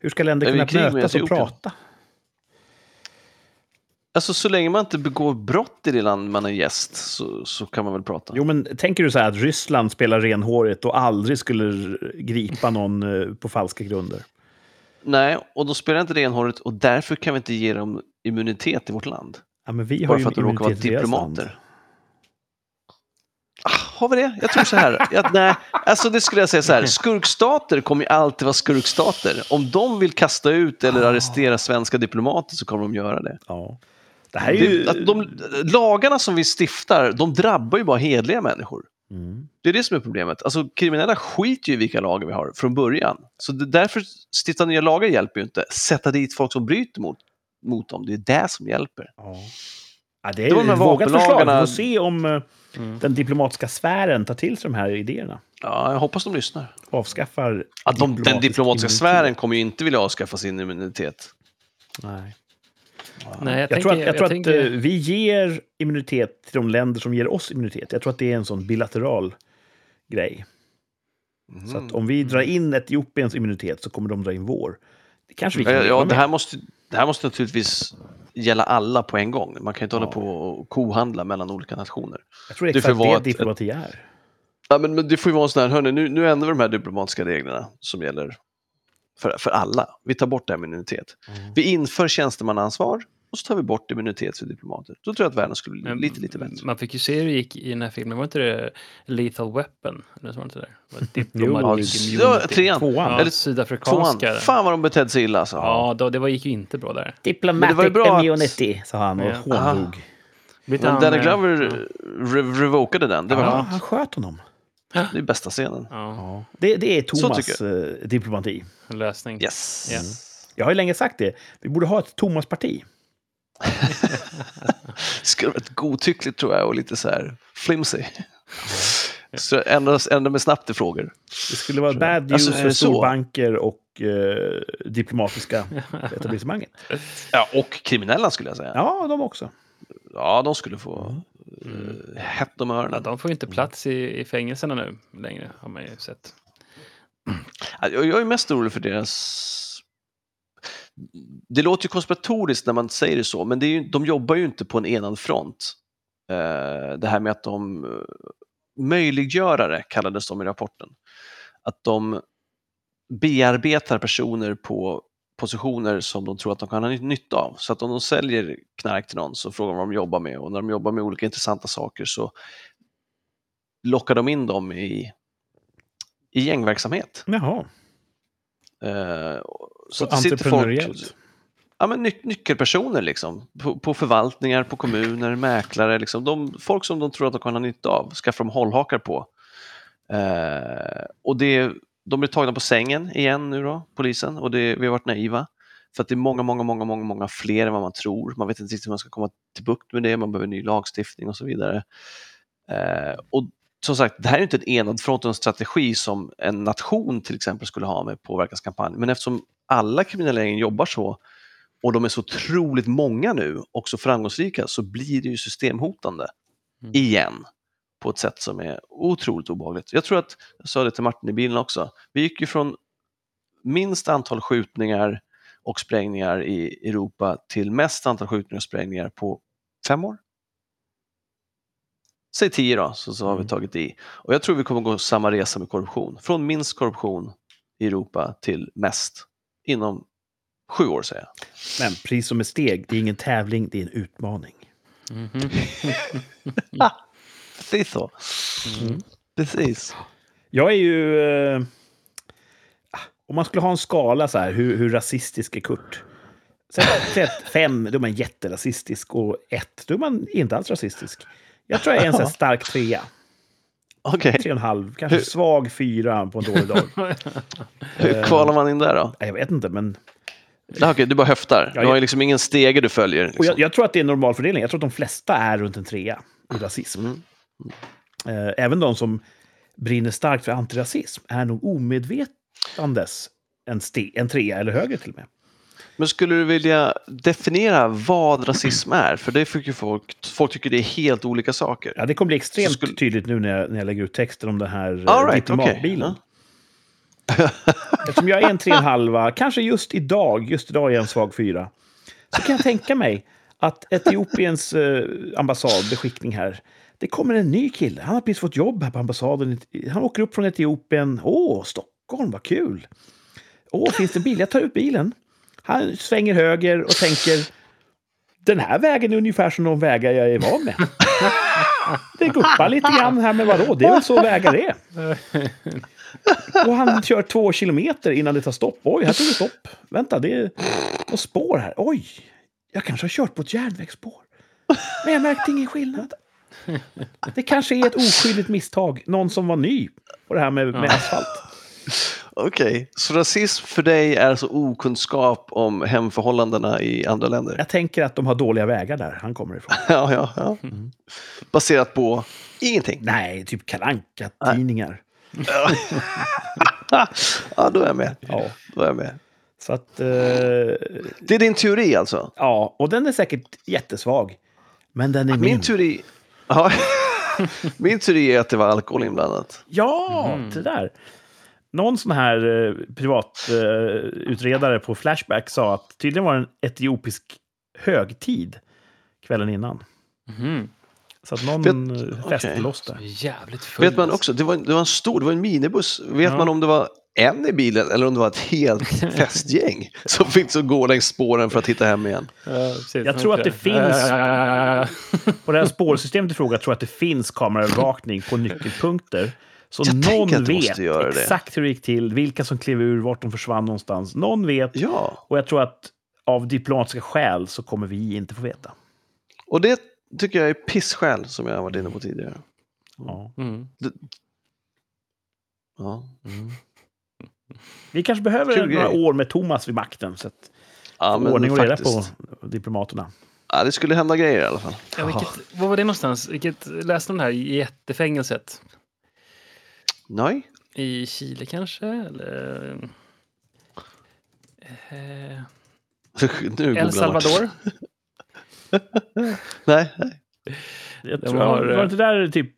Hur ska länder kunna mötas och prata? Alltså så länge man inte begår brott i det land man är gäst, så kan man väl prata. Jo, men tänker du så här att Ryssland spelar renhårigt och aldrig skulle gripa någon på falska grunder? Nej, och då spelar inte renhårigt, och därför kan vi inte ge dem immunitet i vårt land. Ja, men vi har bara ju för att de råkar vara diplomater. Har vi det? Jag tror så här. Nej, alltså det skulle jag säga så här. Skurkstater kommer ju alltid vara skurkstater. Om de vill kasta ut eller arrestera svenska diplomater, så kommer de göra det. Ja. Det här är ju... lagarna som vi stiftar, de drabbar ju bara hedliga människor. Mm. Det är det som är problemet. Alltså kriminella skiter ju i vilka lagar vi har från början. Så därför stifta nya lagar hjälper ju inte. Sätta dit folk som bryter mot dem. Det är det som hjälper. Ja. Ja, det är ju de vågat förslag. Vi får se om den diplomatiska sfären tar till sig de här idéerna. Ja, jag hoppas de lyssnar. Avskaffar att den diplomatiska sfären kommer ju inte vilja avskaffa sin immunitet. Nej. Ja. Nej, jag tror att vi ger immunitet till de länder som ger oss immunitet. Jag tror att det är en sån bilateral grej. Mm. Så att om vi drar in Etiopiens immunitet, så kommer de dra in vår. Det kanske vi kan det här måste naturligtvis gälla alla på en gång. Man kan inte hålla på och kohandla mellan olika nationer. Jag tror det är exakt det diplomati är. Ja, men det får ju vara en sån här, hörni, nu ändrar vi de här diplomatiska reglerna som gäller för alla. Vi tar bort det här med immunitet. Mm. Vi inför tjänstemannaansvar, och så tar vi bort immunitet för diplomater. Då tror jag att världen skulle bli lite bättre. Man fick ju se hur det gick i den här filmen. Var inte det Lethal Weapon? Eller så var det inte det? Diplomatik, sydafrikanska. Fan vad de betedde sig illa, sa han. Ja, det gick ju inte bra där. Diplomatic immunity, sa han. Och håndog. Men Danny Glover revokade den. Det var han sköt honom. Det är bästa scenen. Ja. Det är Tomas diplomati. En lösning. Yes. Mm. Jag har ju länge sagt det. Vi borde ha ett Tomas-parti. Skulle vara ett godtyckligt, tror jag, och lite så här flimsy. Så ändra med snabbt i frågor. Det skulle vara bad news för storbanker och diplomatiska etablissemanget. Ja, och kriminella skulle jag säga. Ja, de också. Ja, de skulle få hett om öronen. Ja, de får ju inte plats i fängelserna nu längre, har man ju sett. Jag är mest orolig för deras... Det låter ju konspiratoriskt när man säger det så, men det är ju, de jobbar ju inte på en enad front. Det här med att de möjliggörare kallades de i rapporten, att de bearbetar personer på positioner som de tror att de kan ha nytta av. Så att om de säljer knark till någon, så frågar de vad de jobbar med, och när de jobbar med olika intressanta saker, så lockar de in dem i gängverksamhet. Jaha. Så att sitter folk, ja, men nyckelpersoner liksom, på förvaltningar, på kommuner, mäklare liksom, folk som de tror att de kan ha nytta av, skaffar de hållhakar på, och de blir tagna på sängen igen nu då, polisen, och vi har varit naiva, för att det är många fler än vad man tror. Man vet inte riktigt hur man ska komma till bukt med det, man behöver ny lagstiftning och så vidare. Och som sagt, det här är inte en enad front och en strategi som en nation till exempel skulle ha med påverkanskampanj. Men eftersom alla kriminella gäng jobbar så, och de är så otroligt många nu och så framgångsrika, så blir det ju systemhotande igen på ett sätt som är otroligt obehagligt. Jag tror att, jag sa det till Martin i bilen också, vi gick ju från minst antal skjutningar och sprängningar i Europa till mest antal skjutningar och sprängningar på 5 år. Säg 10 då, så har vi tagit i. Och jag tror vi kommer gå samma resa med korruption. Från minst korruption i Europa till mest inom 7 år, säger jag. Men pris som är steg, det är ingen tävling, det är en utmaning. Mm-hmm. Precis så. Mm. Precis. Jag är ju... om man skulle ha en skala så här, hur rasistisk är Kurt? Så 5, då är man jätterasistisk. Och 1, då är man inte alls rasistisk. Jag tror jag är en sån stark 3. Okej. 3,5, kanske svag 4 på en dålig dag. Hur kvalar man in där då? Jag vet inte, men... Okej, du bara höftar. Du har ju liksom ingen stege du följer. Liksom. Och jag tror att det är en normal fördelning. Jag tror att de flesta är runt en 3 i rasism. Även de som brinner starkt för antirasism är nog omedvetandes en 3 eller högre till och med. Men skulle du vilja definiera vad rasism är? För det fick ju folk tycker det är helt olika saker. Ja, det kommer bli extremt tydligt nu när jag lägger ut texten om den här diplomatbilen. Okay. Eftersom jag är en 3,5, kanske just idag är jag en svag 4, så kan jag tänka mig att Etiopiens ambassadbeskickning här, det kommer en ny kille, han har precis fått jobb här på ambassaden, han åker upp från Etiopien, Stockholm, vad kul, finns det en bil, jag tar ut bilen, han svänger höger och tänker, den här vägen är ungefär som de vägar jag är van med. Det guppar lite grann här, men vadå, det är väl så vägar det. Och han kör 2 kilometer innan det tar stopp. Oj, här tog det stopp. Vänta, det är något spår här. Oj, jag kanske har kört på ett järnvägsspår. Men jag märkte ingen skillnad. Det kanske är ett oskyldigt misstag. Någon som var ny på det här med asfalt. Okej, så rasism för dig är alltså okunskap om hemförhållandena i andra länder? Jag tänker att de har dåliga vägar där han kommer ifrån. Ja. Mm. Baserat på ingenting? Nej, typ Kalanka-tidningar. Ja, då är jag med. Ja. Då är jag med. Så att, det är din teori alltså? Ja, och den är säkert jättesvag. Men den är min. Teori... Ja. Min teori är att det var alkohol inblandat. Ja, det där. Någon sån här privatutredare på Flashback sa att tydligen var det en etiopisk högtid kvällen innan. Mm. Så att någon fäste loss där. Jävligt fullt. Vet man också, det var en stor, det var en minibuss. Vet man om det var en i bilen eller om det var ett helt festgäng som fick så gå längs spåren för att hitta hem igen? Jag tror att det finns på det här spårsystemet i fråga, jag tror att det finns kameraövervakning på nyckelpunkter. Så jag någon vet exakt hur det gick till, vilka som klev ur, vart de försvann någonstans. Någon vet, och jag tror att av diplomatiska skäl så kommer vi inte få veta. Och det tycker jag är pissskäl som jag var inne på tidigare. Ja. Mm. Vi kanske behöver några år med Tomas vid makten, så att ordning och reda på diplomaterna. Ja, det skulle hända grejer i alla fall. Ja, vad var det någonstans? Vilket läste de här jättefängelset? Nej. I Chile kanske? Eller... El Salvador? nej. Jag tror, var det inte där typ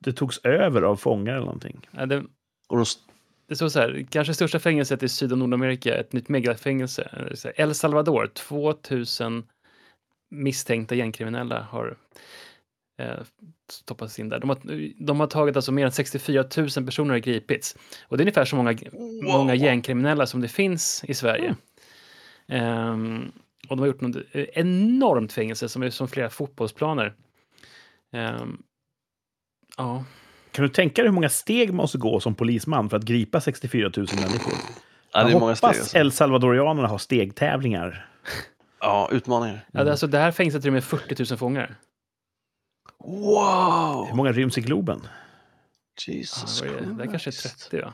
det togs över av fångar eller någonting? Ja, det står så här, kanske största fängelset i Syd- och Nordamerika, ett nytt megafängelse. El Salvador, 2000 misstänkta gängkriminella har... stoppas in där. De har tagit alltså mer än 64 000 personer har gripits. Och det är ungefär så många gängkriminella som det finns i Sverige. Och de har gjort något enormt fängelse som är som flera fotbollsplaner. Kan du tänka dig hur många steg man måste gå som polisman för att gripa 64 000 människor? Ja, det är många steg. Jag hoppas El Salvadorianerna har stegtävlingar. Ja, utmaningar. Mm. Ja, alltså det här fängelset är med 40 000 fångar. Wow! Hur många ryms i Globen? Jesus Christ. Det kanske är 30, va?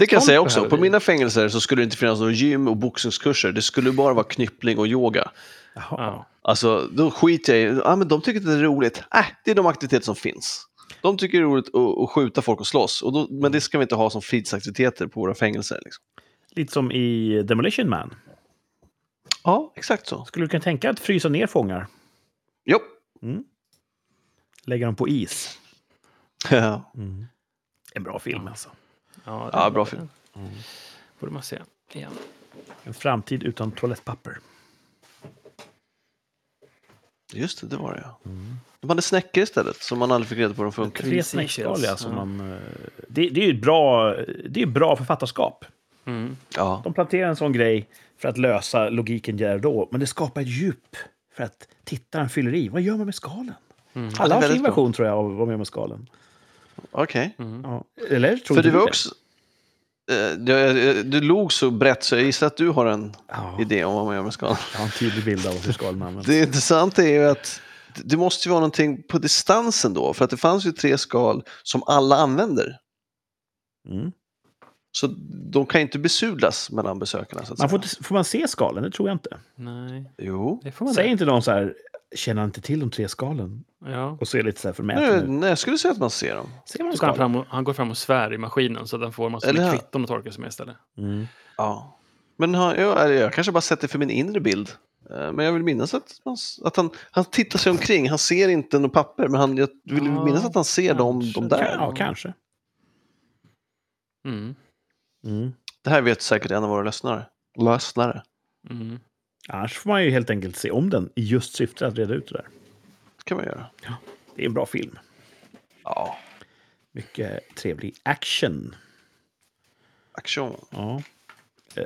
Det kan jag säga också. På mina fängelser så skulle det inte finnas någon gym och boxningskurser. Det skulle bara vara knyppling och yoga. Jaha. Alltså, då skiter jag i... men de tycker att det är roligt. Det är de aktiviteter som finns. De tycker det är roligt att skjuta folk och slåss. Och då, men det ska vi inte ha som fritidsaktiviteter på våra fängelser. Liksom. Lite som i Demolition Man. Ja, exakt så. Skulle du kunna tänka att frysa ner fångar? Jo. Mm. Lägger dem på is. Ja. Mm. En bra film alltså. Ja, ja, bra film. Mm. Borde man se igen. En framtid utan toalettpapper. Just det, det var det, ja. Mm. De hade snäckor istället som man aldrig fick reda på de funkar. Tre snäckskaliga som man... Det är ju bra, det är bra författarskap. Mm. Ja. De planterar en sån grej för att lösa logiken där då. Men det skapar ett djup för att tittaren fyller i. Vad gör man med skalen? Mm. Alla har sin version, tror jag, av vad man gör med skalen. Okej. Okay. Mm. Ja. Eller tror för du det? Också... Du log så brett så jag gissar att du har en idé om vad man gör med skalan. Jag har en tydlig bild av hur skalan används. Det intressanta är ju att det måste ju vara någonting på distansen då. För att det fanns ju tre skal som alla använder. Mm. Så de kan inte besudlas mellan besökarna. Så att man får man se skalen? Det tror jag inte. Nej. Jo. Säg inte någon så här, känner inte till de tre skalen. Ja. Och så är det lite så här förmätet. Nej, jag skulle säga att man ser dem. Ser man han går fram och svär i maskinen så att den får massa kvitton och torkar som är istället. Mm. Ja. Men jag kanske bara sett det för min inre bild. Men jag vill minnas att han tittar sig omkring. Han ser inte något papper, men jag vill minnas att han ser dem där. Ja, kanske. Mm. Mm. Det här vet säkert en av våra lösnare. Mm. Annars får man ju helt enkelt se om den i just syfte att reda ut det där. Det kan man göra. Ja, det är en bra film. Ja. Mycket trevlig action. Action. Ja.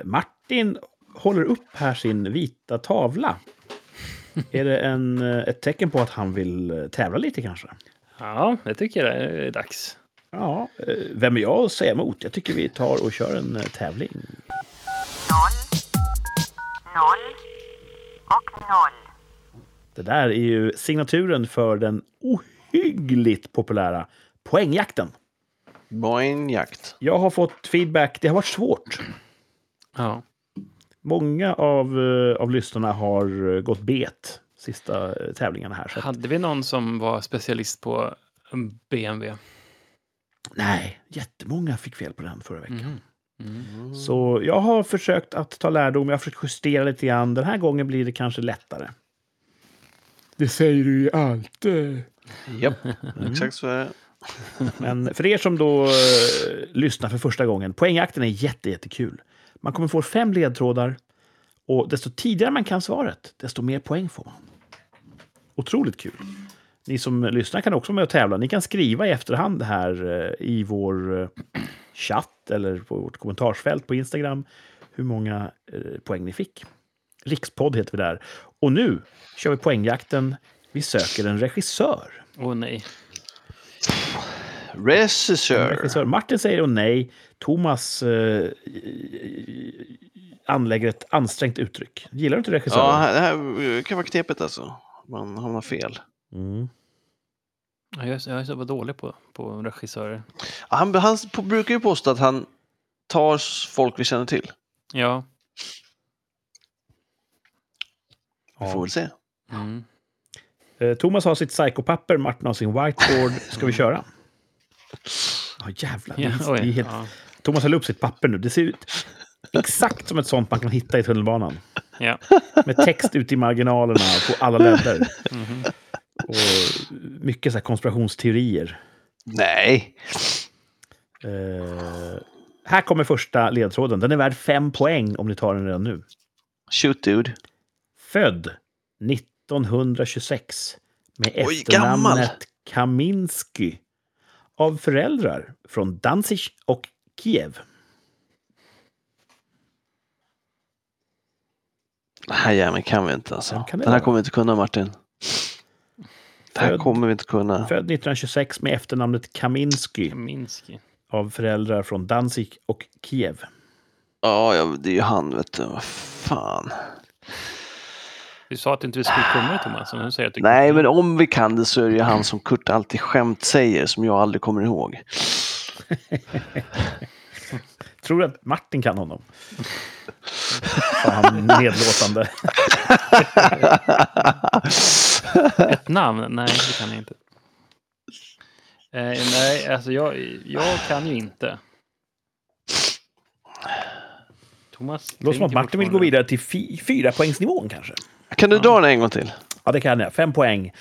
Martin håller upp här sin vita tavla. Är det ett tecken på att han vill tävla lite kanske? Ja, jag tycker det är dags. Ja, vem är jag att säga emot? Jag tycker vi tar och kör en tävling. 0, 0 och 0. Det där är ju signaturen för den ohyggligt populära poängjakten. Poängjakt. Jag har fått feedback, det har varit svårt. Ja. Många av lyssnarna har gått bet sista tävlingarna här. Hade vi någon som var specialist på BMW? Nej, jättemånga fick fel på den förra veckan. Mm. Mm. Så jag har försökt att ta lärdom, jag har försökt justera lite grann. Den här gången blir det kanske lättare. Det säger du ju alltid. Japp, exakt så är det. Men för er som då lyssnar för första gången, poängjakten är jättekul. Man kommer få 5 ledtrådar och desto tidigare man kan svaret, desto mer poäng får man. Otroligt kul. Ni som lyssnar kan också vara med och tävla. Ni kan skriva i efterhand här i vår chatt eller på vårt kommentarsfält på Instagram hur många poäng ni fick. Rikspodd heter vi där. Och nu kör vi poängjakten. Vi söker en regissör. Åh nej. Regissör. Martin säger nej. Tomas anlägger ett ansträngt uttryck. Gillar du inte regissör? Ja, det här kan vara knepigt alltså. Man hamnar fel. Mm. Jag är så dålig på regissörer. Han brukar ju påstå att han tar folk vi känner till. Ja. Vi får väl se. Mm. Thomas har sitt psykopapper, Martin har sin whiteboard. Ska vi köra? Jävlar. Det är helt... Thomas håller upp sitt papper nu. Det ser ut exakt som ett sånt man kan hitta i tunnelbanan. Ja. Med text ut i marginalerna på alla länder. Mm-hmm. Och mycket så här konspirationsteorier. Nej. Här kommer första ledtråden. Den är värd 5 poäng om ni tar den redan nu. Shoot, dude. Född 1926 med efternamnet Kaminski av föräldrar från Danzig och Kiev. Nej, kan vi inte alltså. Den här kommer vi inte kunna, Martin. Det här kommer vi inte kunna. Född 1926 med efternamnet Kaminski. Av föräldrar från Danzig och Kiev. Ja, det är ju han, vet du. Vad fan. Du sa att inte vi skulle kunna det, Thomas. Nu säger jag att nej, men om vi kan det så är det ju han som Kurt alltid skämt säger som jag aldrig kommer ihåg. Tror du att Martin kan honom? Han nedlåtande. Ett namn? Nej, det kan jag inte. Nej, alltså jag kan ju inte. Thomas, låt som att Martin vill gå vidare till 4 poängsnivån kanske. Kan du dra den en gång till? Ja, det kan jag. 5 poäng.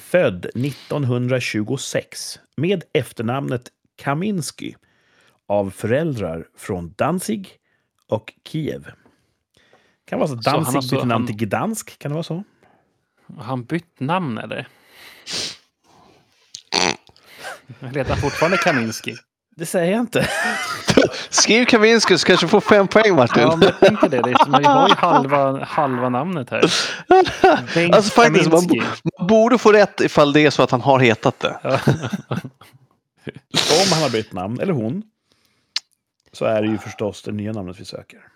Född 1926 med efternamnet Kaminski av föräldrar från Danzig och Kiev. Kan vara så att Danzig bytte namn till Gdansk, kan det vara så? Han bytt namn, eller? Jag letar fortfarande Kaminski. Det säger jag inte. Skriv Kaminski så kanske du får 5 poäng, Martin. Ja, men jag tänker det. Vi har ju halva namnet här. Bengt alltså faktiskt, man borde få rätt ifall det är så att han har hetat det. Ja. Om han har bytt namn, eller hon, så är det ju förstås det nya namnet vi söker.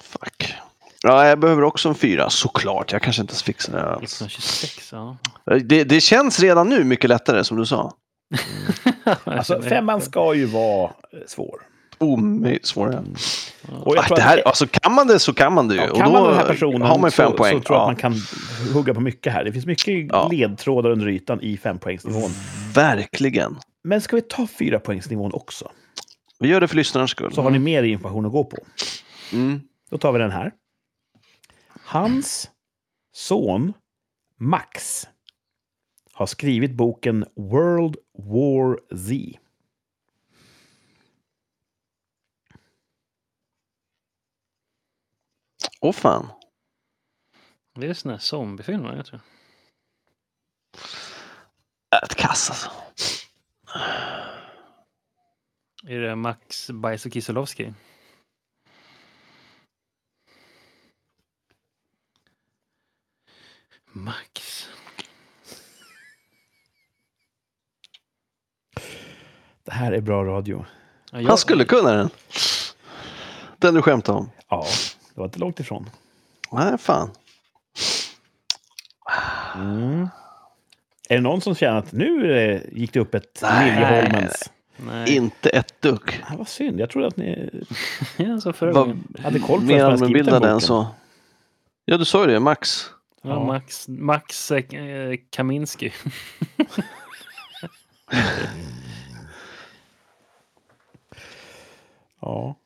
Fuck. Ja, jag behöver också en 4, såklart. Jag kanske inte fixar det alls. 26, ja. Det känns redan nu mycket lättare, som du sa. Alltså, 5:an ska ju vara svår. Svårare. Alltså, kan man det så kan man det ju. Ja, och då den här personen har man 5 poäng. Så tror jag att man kan hugga på mycket här. Det finns mycket ledtrådar under ytan i 5-poängsnivån. Verkligen. Men ska vi ta 4-poängsnivån också? Vi gör det för lyssnarens skull. Så har ni mer information att gå på. Mm. Då tar vi den här. Hans son Max har skrivit boken World War Z. Åh fan. Det är såna här zombiefilmer, jag tror. Ett kass alltså. Är det Max Bajs och Kislowski? Max. Det här är bra radio. Han skulle kunna den. Den du skämtade om. Ja, det var inte långt ifrån. Nej, fan. Mm. Är det någon som känner att nu gick det upp ett Liljeholmens? Nej. Inte ett dugg. Ah, vad synd, jag trodde att ni hade koll på att man bildade den så. Ja, du sa ju det, Max. Ja. Max Kaminski. Ja.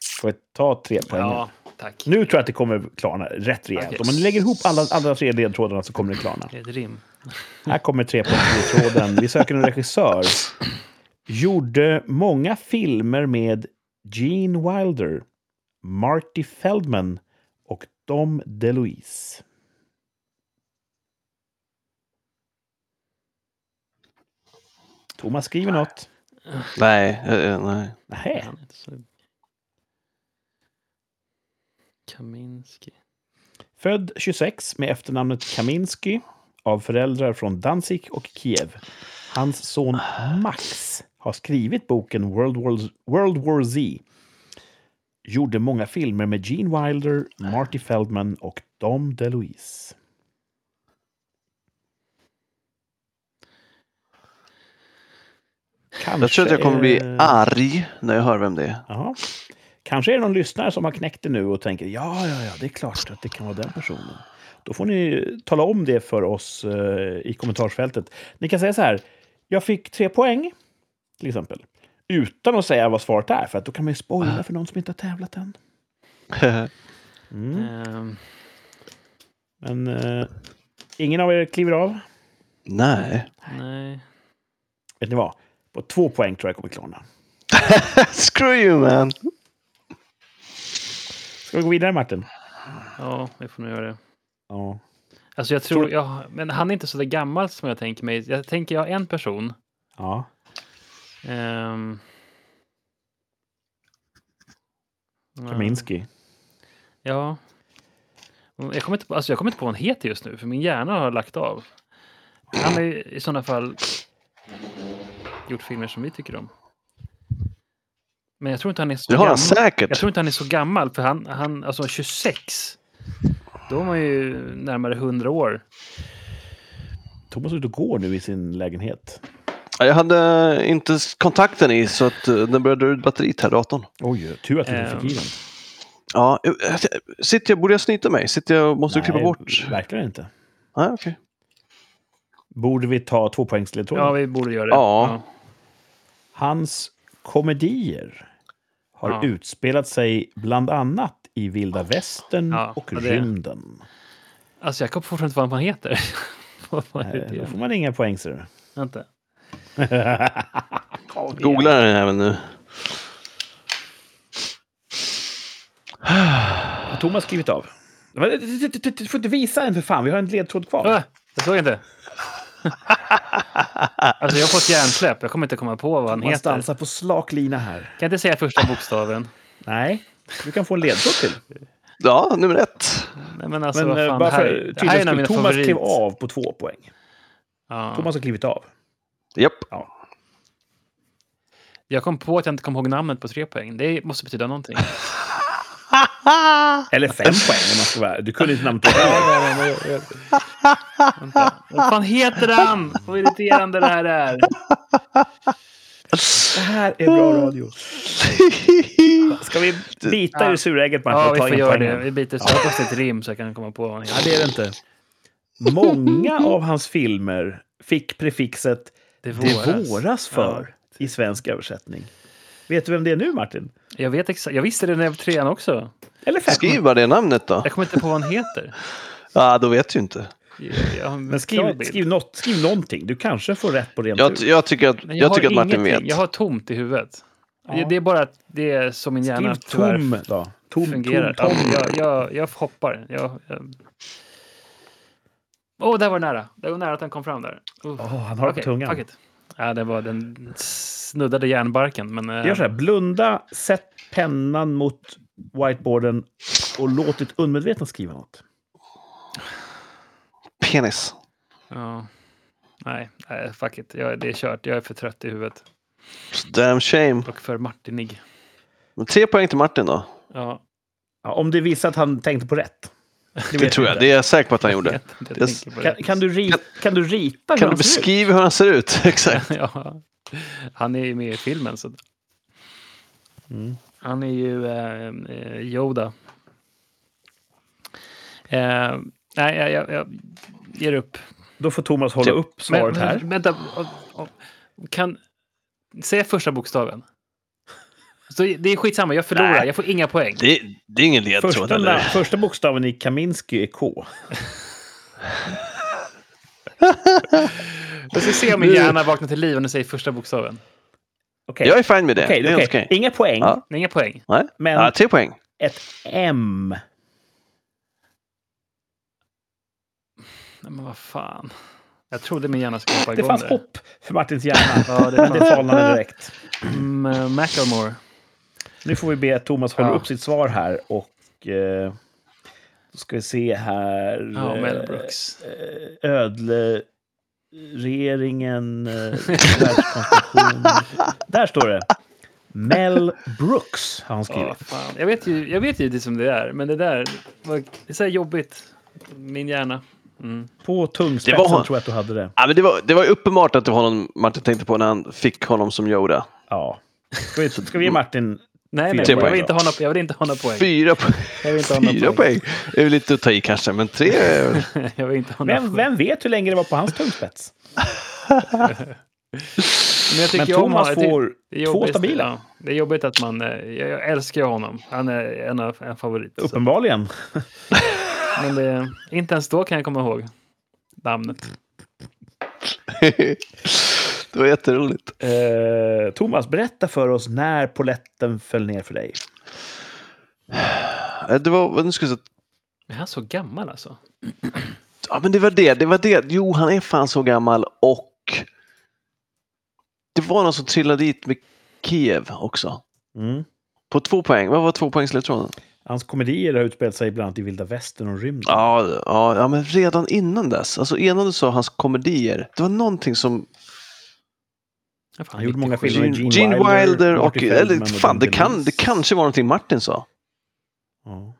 Ska vi ta 3 poäng? Ja, tack. Nu tror jag att det kommer klarna rätt rejält. Okay. Om man lägger ihop alla 3 ledtrådarna så kommer det klarna. Det är ett rim. Här kommer 3-poängsledtråden. Vi söker en regissör. Gjorde många filmer med Gene Wilder, Marty Feldman och Dom DeLuise. Tomas skriver något. Nej. Kaminski. Född 26 med efternamnet Kaminski av föräldrar från Danzig och Kiev. Hans son Max har skrivit boken World War Z. Gjorde många filmer med Gene Wilder, Marty Feldman och Dom DeLuise. Kanske... Jag tror att jag kommer bli arg när jag hör vem det är. Aha. Kanske är det någon lyssnare som har knäckt det nu och tänker ja, det är klart att det kan vara den personen. Då får ni tala om det för oss i kommentarsfältet. Ni kan säga så här: jag fick 3 poäng till exempel, utan att säga vad svaret är, för att då kan man ju spoila för någon som inte har tävlat än. Men ingen av er kliver av? Nej. Vet ni vad? På 2 poäng tror jag kommer klarna. Screw you, man. Ska vi gå vidare, Martin? Ja, vi får nu göra det. Ja. Alltså jag tror... men han är inte så där gammal som jag tänker mig. Jag tänker jag en person. Ja. Kaminski. Ja. Jag kommer inte på vad han heter just nu, för min hjärna har lagt av. Han är i sådana fall... gjort filmer som vi tycker om. Men jag tror inte han är så gammal. Säkert. Jag tror inte han är så gammal, för han alltså 26. Då är man ju närmare 100 år. Tomas ut och går nu i sin lägenhet. Jag hade inte kontakten i, så att den började dra ut batteriet här, datorn. Oj, tur att du fick i den. Ja, borde jag snyta mig? Måste du klippa bort? Verkligen inte. Nej, okej. Borde vi ta 2-poängsledtråd? Ja, vi borde göra det. Ja. Hans komedier har utspelat sig bland annat i Vilda Västern och Rymden. Alltså, jag kommer fortfarande inte vad man heter. Då får man inga poäng, ser du. Vänta. tag i. Googla den även nu. Har Tomas skrivit av? Du får inte visa den för fan, vi har en ledtråd kvar. Ja, jag såg inte. Alltså jag har fått hjärnsläpp, jag kommer inte komma på vad han heter. Tomas dansar på slaklina här. Kan jag inte säga första bokstaven? Nej, du kan få en ledtråd till. Ja, nummer 1. Nej, men alltså, men, vad fan, här Tomas klev av på 2 poäng. Ja. Tomas har klivit av. Japp. Ja. Jag kom på att jag inte kom ihåg namnet på 3 poäng. Det måste betyda någonting. Eller 5 poäng om man ska vara. Du kunde inte namnet på det. Vad fan heter han? Vad irriterande det här är. Det här är bra radio. Ska vi bita ur surägget? Ja, vi får göra det. Vi biter så ett rim så jag kan komma på vad han heter. Ja, det är det inte. Många av hans filmer fick prefixet det våras för i svensk översättning. Vet du vem det är nu, Martin? Jag vet exakt. Jag visste det när jag var 3:an också. Eller 5. Skriv bara det namnet då. Jag kommer inte på vad han heter. Ja, då vet du inte. Men skriv någonting. Du kanske får rätt på det. Jag tycker att Martin vet. Jag har tomt i huvudet. Ja. Det är bara att det är som min hjärna fungerar. Jag hoppar. Åh, där var det nära. Det var nära att han kom fram där. Han har på tungan. Ja, det var den snuddade järnbarken. Men, gör så här, blunda, sätt pennan mot whiteboarden och låt ditt undermedvetna skriva något. Penis. Ja. Nej, fuck it. Det är kört. Jag är för trött i huvudet. Damn shame. Och för Martinig. 3 poäng till Martin då. Ja, om det visar att han tänkte på rätt. Det tror jag. Det är jag säker på att han gjorde. Kan du rita? Kan du beskriva hur han ser ut? Exakt. Ja. Han är ju med i filmen så. Mm. Han är ju Yoda. Nej, jag ger upp. Då får Tomas hålla upp svaret här. Vänta. Kan säga första bokstaven. Så det är skitsamma, jag förlorar. Nej. Jag får inga poäng. Det är ingen ledtråd. Första bokstaven i Kaminski är K. Jag ska se om min hjärna vaknar till liv och nu säger första bokstaven. Okay. Jag är fine med det. Okay. Inga poäng. Ja. Inga poäng. Nej. Men 3 poäng. Ett M. Nej, men vad fan. Jag trodde min hjärna skulle hoppa igång. Det fanns hopp för Martins hjärna. Men det falnade direkt. Macklemore. Nu får vi be Tomas hålla upp sitt svar här och då ska vi se här. Ja, Mel Brooks. Ödleregeringen världskonstitution. Där står det. Mel Brooks har han skrivit. Fan. Jag vet ju det som det är, men det där var så här jobbigt min hjärna. Mm. På tungspetsen tror jag att du hade det. Ja, men det var uppenbart att det var honom Martin tänkte på när han fick honom som Yoda. Ja. Ska vi ge Martin 4 poäng? Jag vill inte ha några poäng. 4 poäng. Jag vill inte ha några poäng. Det är lite att ta i kanske, men 3. Jag vill inte ha några. Vem vet hur länge det var på hans tungspets? Men Tomas får 2 stabila. Ja, det är jobbigt att man... Jag älskar honom. Han är en favorit. Uppenbarligen. Men inte ens då kan jag komma ihåg namnet. Det var jätteroligt. Tomas, berätta för oss när poletten föll ner för dig. Det var... Nu ska jag säga. Är han så gammal alltså? Ja, men det var det. Jo, han är fan så gammal och det var någon som trillade dit med Kiev också. Mm. På 2 poäng. Vad var 2 poängs ledtråden? Hans komedier har utspelat sig ibland i vilda västern och rymden. Ja, men redan innan dess. Alltså innan du sa hans komedier. Det var någonting som... Ja, fan, han gjorde många filmer. Gene Wilder och... Marty Feldman, eller, fan, det kanske var någonting Martin sa. Ja.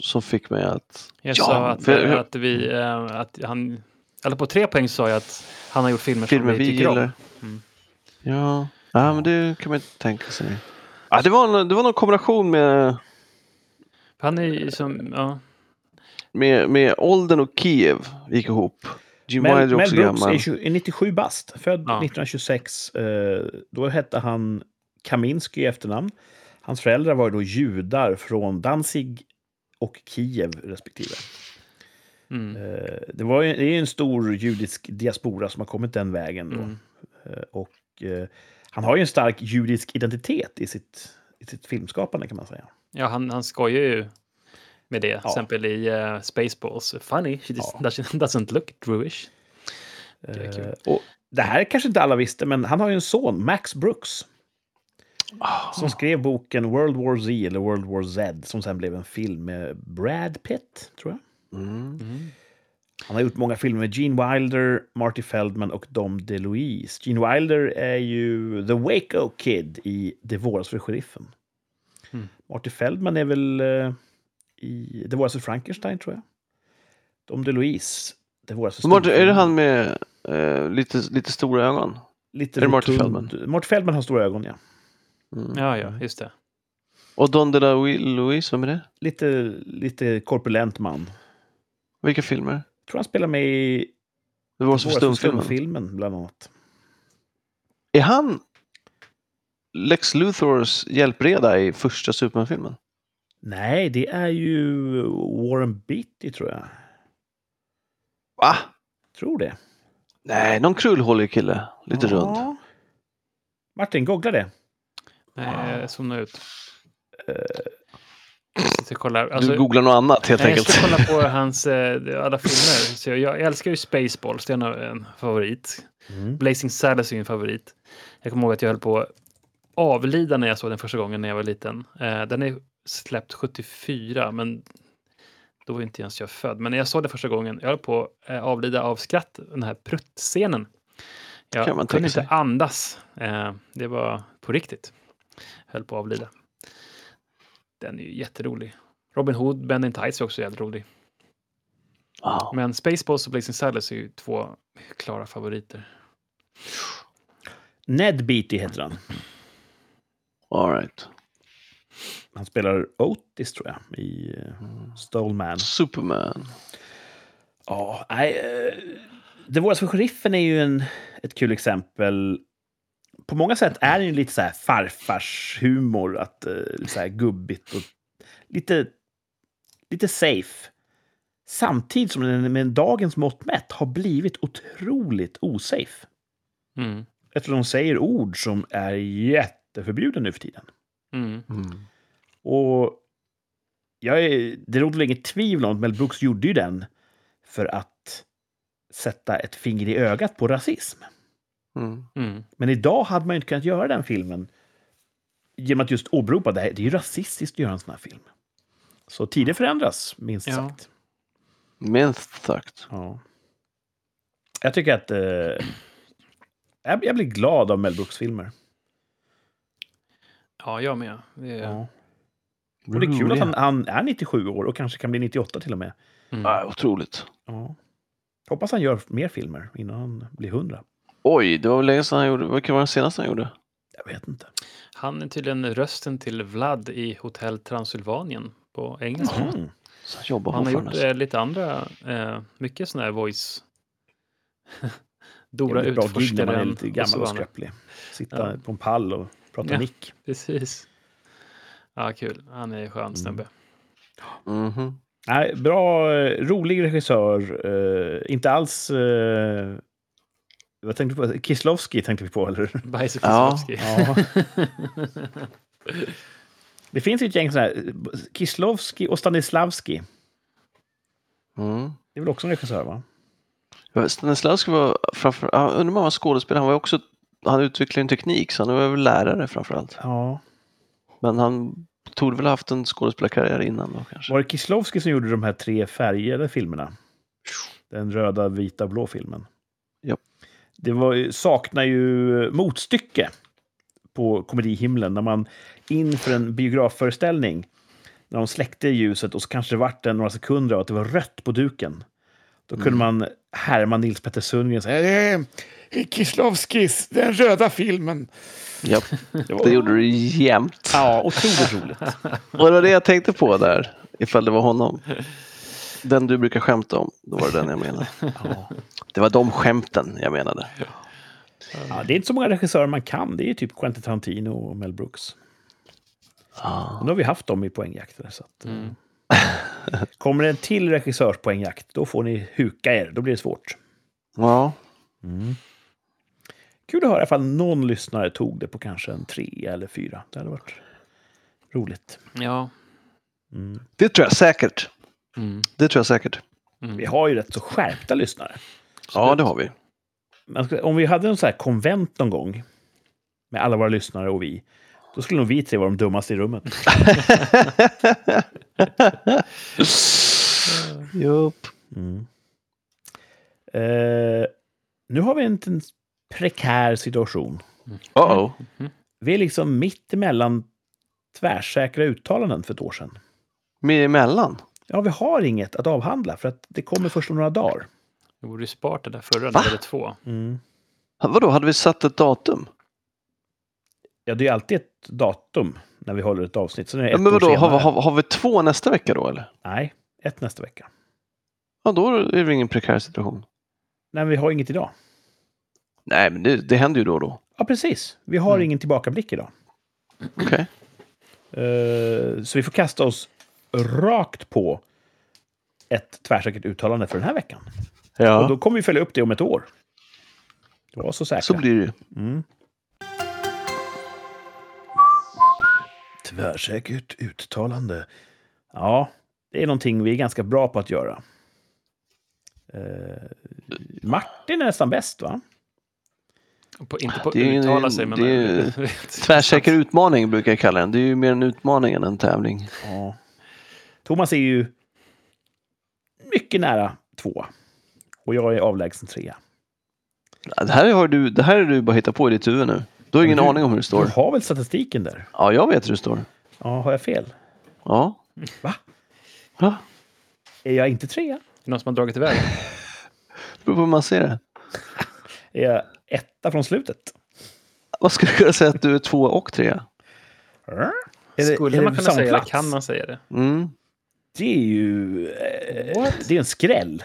Som fick mig att... Jag sa att han... Eller på 3 poäng sa jag att han har gjort filmer som vi tycker om. Ja, men det kan man inte tänka sig. Ja, det var någon kombination med... Han är ju som... Ja. Med åldern och Kiev gick ihop. Mel Brooks är 97 bast. Född 1926. Då hette han Kaminski i efternamn. Hans föräldrar var då judar från Danzig och Kiev respektive. Mm. Det är en stor judisk diaspora som har kommit den vägen då. Och han har ju en stark judisk identitet i sitt filmskapande, kan man säga. Ja, han skojar ju med det. Ja. Till exempel i Spaceballs. Funny, she doesn't look Jewish. Och det här kanske inte alla visste, men han har ju en son, Max Brooks. Oh. Som skrev boken World War Z eller World War Z, som sen blev en film med Brad Pitt, tror jag. Mm. Mm. Han har gjort många filmer med Gene Wilder, Marty Feldman och Dom DeLuise. Gene Wilder är ju The Waco Kid i Det våras för sheriffen. Mm. Marty Feldman är väl i Det våras för Frankenstein, tror jag. Dom DeLuise, Det våras för Marty, är det han med lite stora ögon? Lite är Marty Feldman? Marty Feldman har stora ögon, ja. Mm. Ja, just det. Och Dom DeLuise, vad är det? Lite korpulent man. Vilka filmer? Jag tror han spelar med i Det var så stumfilmen bland annat. Är han Lex Luthors hjälpreda i första Superman-filmen? Nej, det är ju Warren Beatty, tror jag. Va? Tror det. Nej, någon krullhålig kille. Lite rund. Martin, googla det. Nej, jag zoomar ut. Alltså, du googlar något annat helt enkelt. Jag ska kolla på hans alla filmer. Så jag älskar ju Spaceballs, det är en favorit. Mm. Blazing Saddles är en favorit. Jag kommer ihåg att jag höll på avlida när jag såg den första gången när jag var liten. Den är släppt 74, men då var inte ens jag född. Men när jag såg den första gången, jag höll på avlida av skratt, den här pruttscenen. Jag kunde inte andas. Det var på riktigt. Höll på att avlida. Den är ju jätterolig. Robin Hood: Men in Tights är också jävligt rolig. Wow. Men Spaceballs och Blazing Saddles är ju två klara favoriter. Ned Beatty heter han. All right. Han spelar Otis, tror jag, i Stallman. Superman. Ja, Det våras för sheriffen är ju ett kul exempel. På många sätt är det ju lite så här farfars humor, att så här gubbigt och lite safe. Samtidigt som den med dagens mått mätt har blivit otroligt osafe. Mm. Eftersom de säger ord som är jätteförbjuden nu för tiden. Mm. Mm. Och det råder inget tvivel om att Mel Brooks gjorde ju den för att sätta ett finger i ögat på rasism. Mm. Mm. Men idag hade man ju inte kunnat göra den filmen genom att just åberopa det här. Det är ju rasistiskt att göra en sån här film. Så tider förändras, minst sagt. Minst sagt. Ja. Jag tycker att jag blir glad av Mel Brooks filmer. Ja, jag med. Ja. Och det är kul att han är 97 år och kanske kan bli 98 till och med. Mm. Ja, otroligt. Ja. Hoppas han gör mer filmer innan han blir 100. Oj, det var väl länge sedan han gjorde. Vilken var den senaste han gjorde? Jag vet inte. Han är tydligen rösten till Vlad i Hotel Transylvanien på engelska. Mm. Så jobbar han har gjort lite andra, mycket sådana här voice. Dora utforskaren. Han är lite gammal och skröplig. Sitta på en pall och prata nick. Precis. Ja, kul. Han är skön snubbe. Mm-hmm. Nej, bra, rolig regissör. Inte alls... Jag tänkte på Kislowski, tänkte vi på, eller? Bajs och Kislowski. Ja. Det finns ju ett gäng sådana här, Kislowski och Stanislavski. Mm. Det är väl också en regissör, va? Ja, Stanislavski var framför... Jag undrar om han var skådespelare. Han var också... Han utvecklade en teknik, så han var väl lärare framförallt. Ja. Men han tog väl haft en skådespelarkarriär innan då, kanske. Var det Kislowski som gjorde de här tre färgade filmerna? Den röda, vita, blå filmen. Ja. Det saknar ju motstycke på komedihimlen när man inför en biografföreställning, när de släckte ljuset och så kanske det vart några sekunder av att det var rött på duken. Då kunde man härma Nils Petter Sundgren och säga Kislowskis, den röda filmen. Ja, det gjorde du jämt. Ja, otroligt roligt. Och det var det jag tänkte på där, ifall det var honom. Den du brukar skämta om, då var det den jag menade. Ja. Det var de skämten jag menade. Ja, det är inte så många regissörer man kan. Det är ju typ Quentin Tarantino och Mel Brooks. Ah. Nu har vi haft dem i poängjakter. Så att, kommer det en till regissörspoängjakt, då får ni huka er. Då blir det svårt. Ja. Mm. Kul att höra i alla fall någon lyssnare tog det på kanske en 3 eller 4. Det hade varit roligt. Ja. Mm. Det tror jag säkert. Mm. Det tror jag säkert. Mm. Vi har ju rätt så skärpta lyssnare. Så ja, det har vi. Om vi hade en sån här konvent någon gång med alla våra lyssnare och vi, då skulle nog vi 3 vara de dummaste i rummet. Jupp. Mm. Nu har vi en prekär situation. Uh-oh. Vi är liksom mitt emellan tvärsäkra uttalanden för ett år sedan. Mitt emellan? Ja, vi har inget att avhandla för att det kommer först om några dagar. Vi borde ju spart det där förra, när det var 2. Mm. Vadå, hade vi satt ett datum? Ja, det är alltid ett datum när vi håller ett avsnitt. Så är det ett men vadå, har vi 2 nästa vecka då, eller? Nej, 1 nästa vecka. Ja, då är det ingen prekär situation. Nej, vi har inget idag. Nej, men det händer ju då och då. Ja, precis. Vi har ingen tillbakablick idag. Okej. Okay. Så vi får kasta oss rakt på ett tvärsäkert uttalande för den här veckan. Ja. Och då kommer vi följa upp det om ett år. Det var så säkert. Så blir det. Mm. Tvärsäkert uttalande. Ja, det är någonting vi är ganska bra på att göra. Martin är nästan bäst, va? Inte på uttala sig, men... tvärsäker utmaning brukar jag kalla den. Det är ju mer en utmaning än en tävling. Ja. Tomas är ju mycket nära 2. Och jag är avlägsen 3. Det här är du bara hittar på i ditt huvud nu. Du har ingen aning om hur det står. Du har väl statistiken där? Ja, jag vet hur det står. Ja, har jag fel? Ja. Va? Ja. Är jag inte 3? Är det någon som har dragit iväg? Det beror på hur man ser det. Är jag 1 från slutet? Vad skulle du kunna säga att du är 2 och 3? Skulle man kunna säga det? Kan man säga det? Mm. Det är ju... det är en skräll.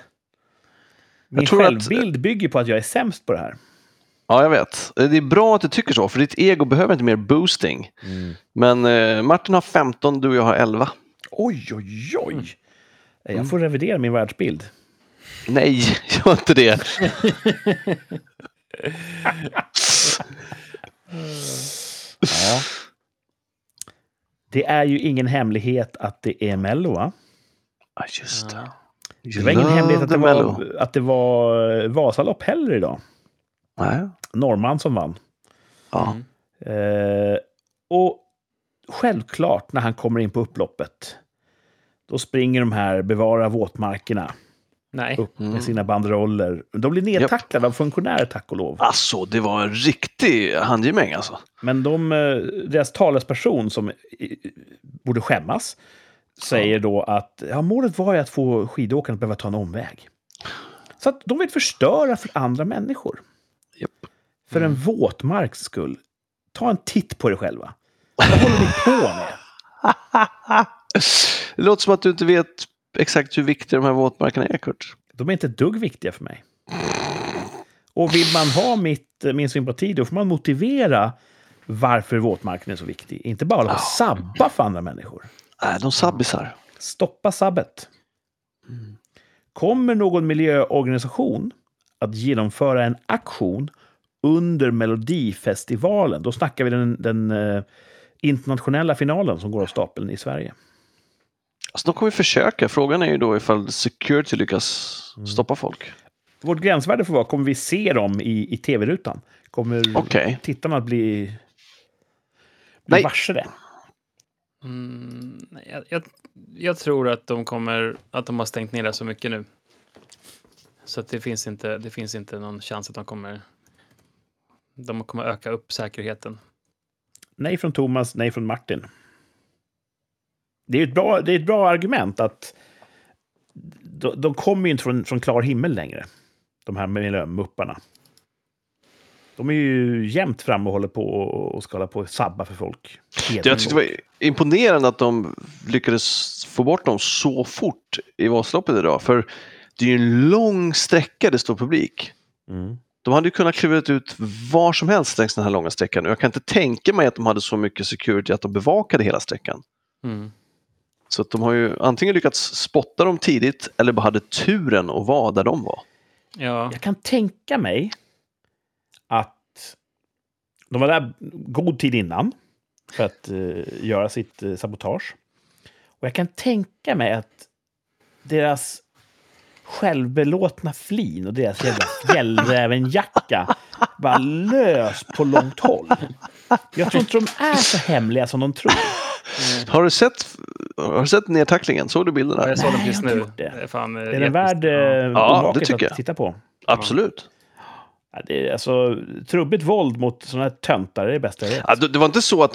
Min självbild bygger på att jag är sämst på det här. Ja, jag vet. Det är bra att du tycker så, för ditt ego behöver inte mer boosting. Mm. Men Martin har 15, du och jag har 11. Oj, oj, oj. Mm. Jag får revidera min världsbild. Nej, gör inte det. Ja. Det är ju ingen hemlighet att det är Mello, va? Ja, just det. Det var ingen hemlighet att det var Vasalopp heller idag. Nej. Norman som vann. Ja. Och självklart när han kommer in på upploppet, då springer de här bevara våtmarkerna upp med sina banderoller. De blir nedtacklade av funktionärer, tack och lov. Alltså, det var en riktig handgemäng alltså. Men deras talesperson som borde skämmas säger då att målet var ju att få skidåkarna att behöva ta en omväg. Så att de vill förstöra för andra människor. För en våtmarks skull. Ta en titt på dig själva. Vad håller du på med? Det låter som att du inte vet exakt hur viktiga de här våtmarkerna är, Kurt. De är inte dugg viktiga för mig. Och vill man ha min sympati, då får man motivera varför våtmarken är så viktig. Inte bara att sabba för andra människor. Nej, de sabbisar. Stoppa sabbet. Mm. Kommer någon miljöorganisation att genomföra en aktion under Melodifestivalen? Då snackar vi den internationella finalen som går av stapeln i Sverige. Alltså, då kommer vi försöka. Frågan är ju då ifall security lyckas stoppa folk. Vårt gränsvärde får vara, kommer vi se dem i tv-rutan? Kommer tittarna att bli varse det? Jag tror att de har stängt ner det så mycket nu. Så att det finns inte någon chans att de kommer öka upp säkerheten. Nej från Thomas, nej från Martin. Det är ett bra argument att de kommer ju inte från klar himmel längre. De här miljömupparna. De är ju jämt fram och håller på och ska hålla på och sabba för folk. Jag tyckte det var imponerande att de lyckades få bort dem så fort i Vasaloppet idag. För det är ju en lång sträcka det står publik. Mm. De hade ju kunnat kliva ut var som helst längs den här långa sträckan. Jag kan inte tänka mig att de hade så mycket security att de bevakade hela sträckan. Mm. Så att de har ju antingen lyckats spotta dem tidigt eller bara hade turen att vara där de var. Ja. Jag kan tänka mig att De var där god tid innan för att göra sitt sabotage. Och jag kan tänka mig att deras självbelåtna flin och deras jävla fjällrävenjacka var lös på långt håll. Jag tror inte de är så hemliga som de tror. Mm. Har du sett nedtacklingen? Såg du bilderna? Jag såg dem precis nu. Det är fan är den värd att titta på. Absolut. Ja, det är alltså trubbigt våld mot såna här töntar, det är det bästa jag vet. Ja, det var inte så att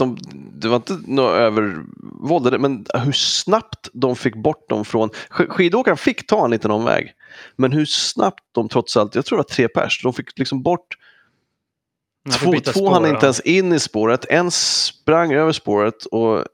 det var inte några övervåldade, men hur snabbt de fick bort dem från skidåkaren fick ta en liten omväg. Men hur snabbt de trots allt, jag tror att 3 pers, de fick liksom bort. Två hann inte ens in i spåret. En sprang över spåret och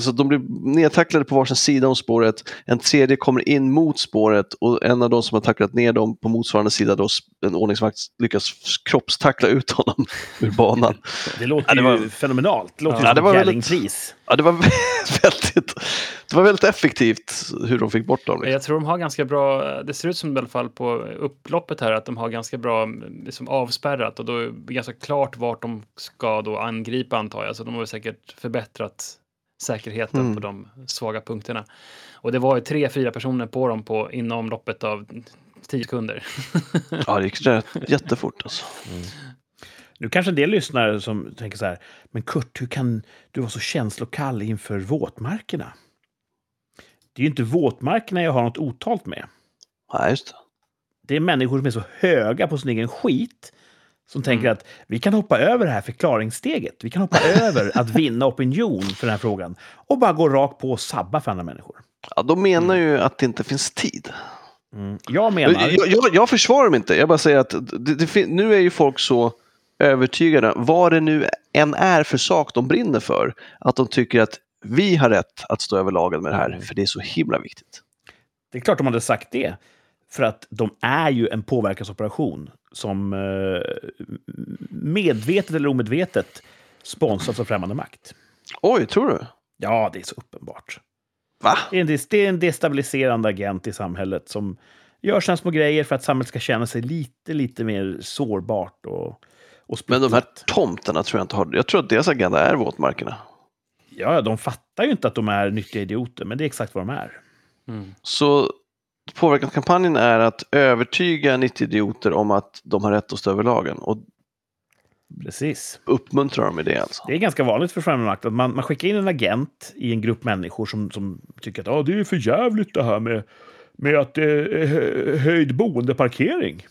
så de blev nedtacklade på varsin sida om spåret. En tredje kommer in mot spåret och en av de som har tacklat ner dem på motsvarande sida, då en ordningsvakt lyckas kroppstackla ut honom ur banan. Det låter ju fenomenalt. Det låter som en gällingpris. Ja, det var väldigt effektivt hur de fick bort dem. Jag tror de har ganska bra, det ser ut som i alla fall på upploppet här, att de har ganska bra liksom avspärrat och då är ganska klart vart de ska då angripa, antar jag. Så de har säkert förbättrat säkerheten på de svaga punkterna. Och det var ju 3-4 personer på dem inom loppet av 10 sekunder. Ja, det gick jättefort alltså. Mm. Nu kanske en del lyssnare som tänker så här, men Kurt, hur kan du vara så känslokall inför våtmarkerna? Det är ju inte våtmarkerna jag har något otalt med. Ja, just det. Det är människor som är så höga på sin egen skit som tänker att vi kan hoppa över det här förklaringssteget. Vi kan hoppa över att vinna opinion för den här frågan och bara gå rakt på och sabba för andra människor. Ja, de menar ju att det inte finns tid. Mm. Jag menar... Jag försvarar dem inte. Jag bara säger att nu är ju folk så övertygade, vad det nu än är för sak de brinner för, att de tycker att vi har rätt att stå över lagen med det här, för det är så himla viktigt. Det är klart de hade sagt det, för att de är ju en påverkansoperation som medvetet eller omedvetet sponsras av främmande makt. Oj, tror du? Ja, det är så uppenbart. Va? Det är en destabiliserande agent i samhället som gör sådana små grejer för att samhället ska känna sig lite mer sårbart och men de här tomterna tror jag inte har... Jag tror att deras agenda är våtmarkerna. Ja, de fattar ju inte att de är nyttiga idioter, men det är exakt vad de är. Mm. Så påverkanskampanjen är att övertyga nyttiga idioter om att de har rätt att stå över lagen. Och precis. Uppmuntrar dem i det alltså. Det är ganska vanligt för främmande makt att man skickar in en agent i en grupp människor som tycker att det är för jävligt det här med att det är höjd boendeparkering.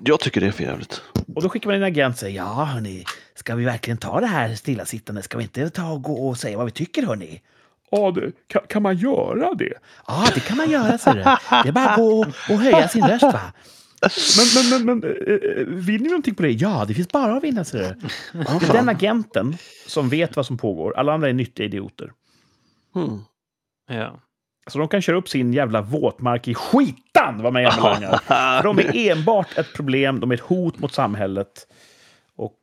Jag tycker det är för jävligt. Och då skickar man en agent och säger, ja hörni, ska vi verkligen ta det här stillasittande? Ska vi inte ta och gå och säga vad vi tycker, hörni? Ja, kan man göra det? Ja, det kan man göra, säger du. Det är bara att gå och höja sin röst, va? Men vill ni någonting på det? Ja, det finns bara att vinna, säger du. Det är den agenten som vet vad som pågår. Alla andra är nyttiga idioter. Ja. Så de kan köra upp sin jävla våtmark i skitan, vad man jävla langar. De är enbart ett problem, de är ett hot mot samhället och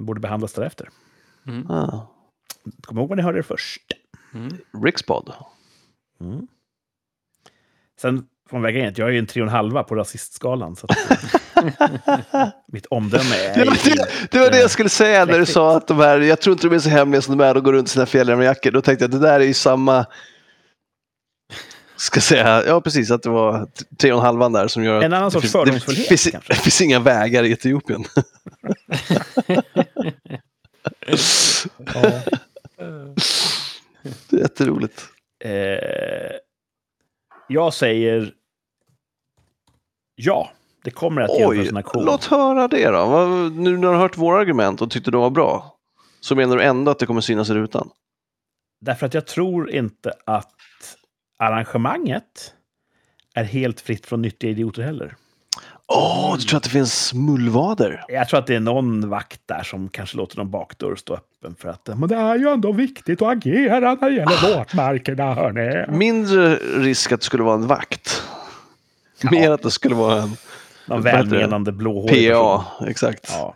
borde behandlas därefter. Mm. Kom ihåg vad ni hörde det först. Rikspodd. Sen får man väga in att jag är ju en 3,5 på rasistskalan. Så att mitt omdöme är... Det var det jag skulle säga när du sa att de här... Jag tror inte de är så hemliga som de är och går runt sina fjällar med jackor. Då tänkte jag att det där är ju samma... Ska säga, ja precis, att det var 3,5 där som gör... En annan sorts fördomsfullhet kanske. Det finns inga vägar i Etiopien. Ja. Det är jätteroligt. Jag säger ja, det kommer att genomföras en aktion. Låt höra det då. Nu när du har hört våra argument och tyckte de var bra, så menar du ändå att det kommer synas i rutan? Därför att jag tror inte att arrangemanget är helt fritt från nyttiga idioter heller. Du tror att det finns mullvader? Jag tror att det är någon vakt där som kanske låter någon bakdörr stå öppen för att men det är ju ändå viktigt att agera när det gäller våtmarkerna, hörni. Mindre risk att det skulle vara en vakt. Mer att det skulle vara en välmenande blåhårig PA, exakt. Ja.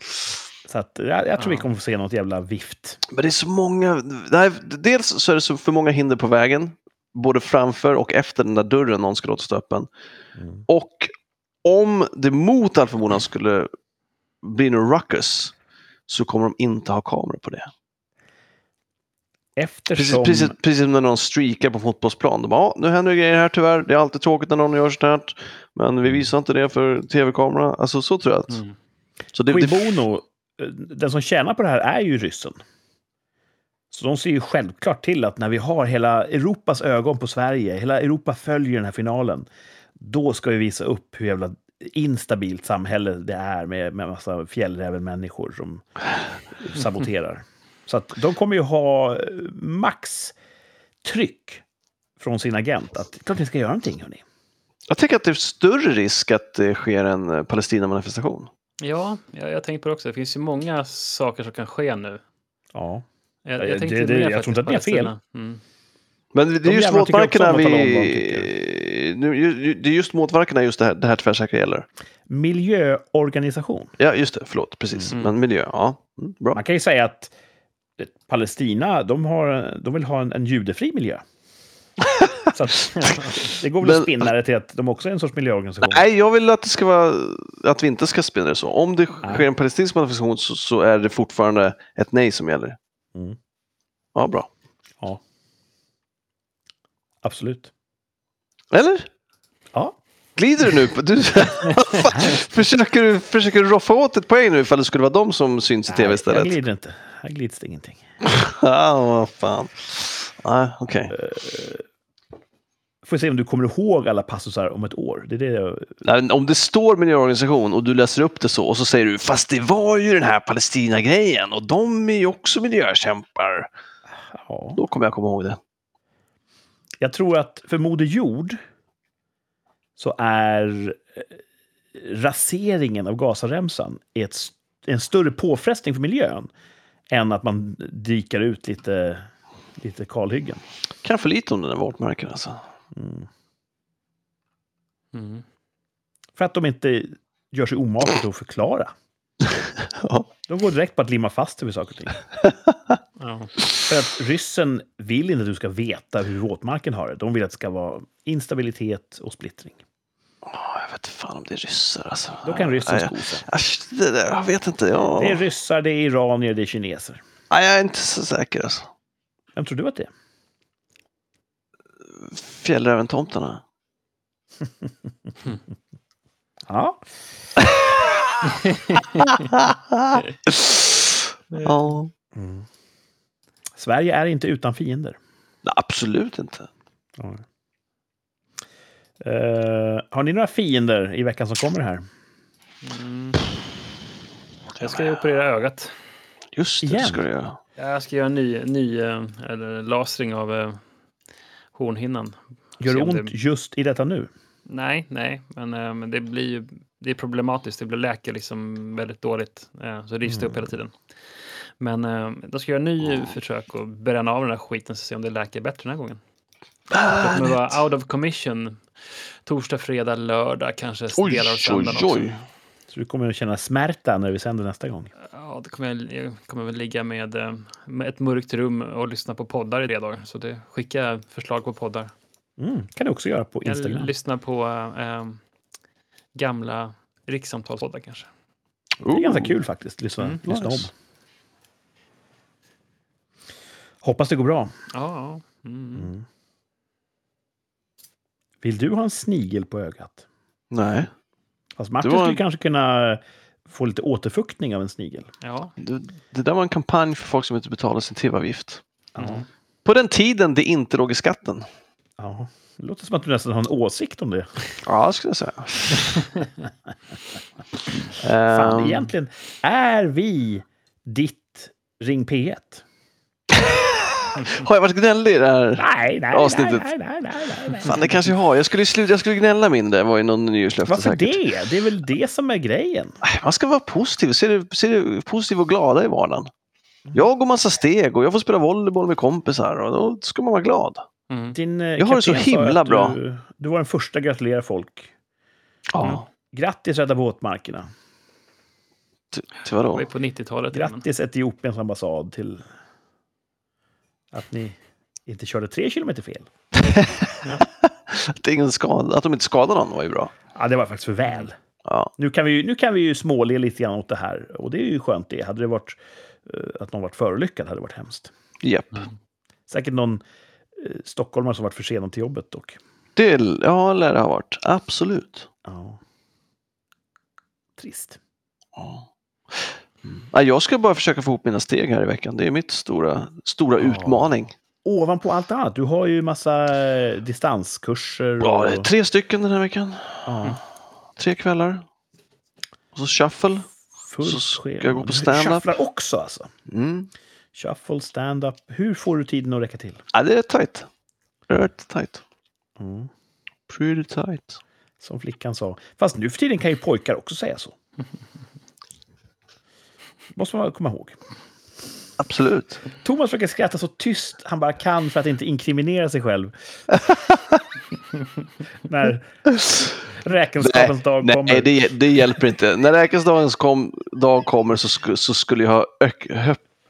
Så att, jag tror vi kommer få se något jävla vift. Men det är så många... Dels så är det så för många hinder på vägen. Både framför och efter den där dörren någon ska låta stå öppen. Och om det mot all förmodan skulle blir någon ruckus så kommer de inte ha kameror på det. Eftersom... Precis när någon streakar på fotbollsplan. De bara, ja, nu händer grejer här tyvärr. Det är alltid tråkigt när någon gör sånt här. Men vi visar inte det för tv-kamera. Alltså så tror jag att... Mm. Så det, Bono, den som tjänar på det här är ju ryssen. Så de ser ju självklart till att när vi har hela Europas ögon på Sverige, hela Europa följer den här finalen, då ska vi visa upp hur jävla instabilt samhälle det är med massa fjällräven människor som saboterar. Så att de kommer ju ha max tryck från sin agent att klart ni ska göra någonting, hörni. Jag tycker att det är större risk att det sker en Palestina-manifestation. Ja, jag tänker på det också. Det finns ju många saker som kan ske nu. Ja. Jag tror inte att det är fel. Mm. Men det är just motverkarna det här tvärsäkra gäller. Miljöorganisation. Ja, just det. Förlåt, precis. Mm. Men miljö, ja. Mm, bra. Man kan ju säga att Palestina, de vill ha en judefri miljö. Så att, det går väl att spinna det till att de också är en sorts miljöorganisation. Nej, jag vill att det ska vara att vi inte ska spinna det så. Om det sker en palestinsk manifestation så är det fortfarande ett nej som gäller. Mm. Ja, bra. Ja. Absolut. Eller? Ja. Glider du nu? Försöker du roffa åt ett poäng nu ifall det skulle vara de som syns i tv istället? Jag glider inte. Här glids det ingenting. Vad fan. Nej, okej. Får jag se om du kommer ihåg alla passusar om ett år. Det är det jag... Nej, om det står miljöorganisation och du läser upp det så och så säger du, fast det var ju den här Palestina-grejen och de är ju också miljökämpar. Ja. Då kommer jag komma ihåg det. Jag tror att för Moder Jord så är raseringen av Gazaremsan en större påfrestning för miljön än att man dikar ut lite kalhyggen. Kan för lite om den där våtmarken alltså. Mm. Mm. För att de inte gör sig omakligt att förklara. Ja. De går direkt på att limma fast över saker och ting. Ja. För att ryssen vill inte att du ska veta hur våtmarken har det. De vill att det ska vara instabilitet och splittring. Jag vet fan om det är ryssar alltså. Då kan ryssen sko sig. Jag vet inte. Ja. Det är ryssar, det är iranier, det är kineser. Nej, jag är inte så säker alltså. Vem tror du att det är? Fjällräventomtarna. Ja. Ja. Mm. Sverige är inte utan fiender. Nej, absolut inte. Ja. Har ni några fiender i veckan som kommer här? Mm. Jag ska operera ögat. Just det, igen. Ska du göra. Jag ska göra en ny lasring av hornhinnan. Gör det ont just i detta nu? Nej. Men det blir ju... Det är problematiskt. Det blir läker liksom väldigt dåligt. Så det rivs upp hela tiden. Men då ska jag göra en ny försök och bränna av den här skiten så se om det läker bättre den här gången. Det kommer vara out of commission torsdag, fredag, lördag kanske. Oj. Så du kommer att känna smärta när vi sänder nästa gång? Ja, det kommer jag kommer väl ligga med ett mörkt rum och lyssna på poddar i det dagar. Så det skicka förslag på poddar. Kan du också göra på Instagram. Lyssna på... gamla rikssamtalspoddar kanske. Det är ganska kul faktiskt. Lyssna om. Hoppas det går bra. Ja. Mm. Vill du ha en snigel på ögat? Nej. Fast Martin skulle kanske kunna få lite återfuktning av en snigel. Ja. Det där var en kampanj för folk som inte betalar sin tv-avgift. Mm. På den tiden det inte låg i skatten. Ja. Det låter som att du nästan har en åsikt om det. Ja, skulle jag säga. Fan, egentligen är vi ditt Ring P1. Har jag varit gnällig i det här avsnittet? Nej. Fan, det kanske jag har. Jag skulle gnälla mindre. Var ju någon nyårslöfte varför säkert. Det? Det är väl det som är grejen. Man ska vara positiv. Ser du positiv och glada i vardagen. Jag går massa steg och jag får spela volleyboll med kompisar. Och då ska man vara glad. Mm. Jag har det så himla bra. Du var den första att gratulera folk. Ja. Grattis rädda våtmarkerna. Till vadå? Det var på 90-talet. Grattis Etiopiens ambassad till att ni inte körde 3 kilometer fel. Ja. Att de inte skadade någon var ju bra. Ja, det var faktiskt för väl. Ja, nu kan vi ju småle lite grann åt det här. Och det är ju skönt det. Hade det varit att någon varit förolyckad hade det varit hemskt. Japp. Mm. Säkert någon stockholmare som varit försenad till jobbet dock. Det, ja, lär det ha varit. Absolut. Ja. Trist. Ja. Mm. Ja, jag ska bara försöka få ihop mina steg här i veckan. Det är mitt stora utmaning. Ovanpå allt annat. Du har ju massa distanskurser. Och... Ja, det är 3 stycken den här veckan. Ja. Mm. 3 kvällar. Och så shuffle. Så ska jag gå på stand-up. Shufflar också alltså. Mm. Shuffle, stand-up. Hur får du tiden att räcka till? Ja, det är tight. Rätt tight. Mm. Pretty tight. Som flickan sa. Fast nu för tiden kan ju pojkar också säga så. Måste man komma ihåg. Absolut. Tomas försöker skratta så tyst han bara kan för att inte inkriminera sig själv. När räkenskapens dag kommer. Nej, det hjälper inte. När räkenskapens dag kommer så skulle jag ha...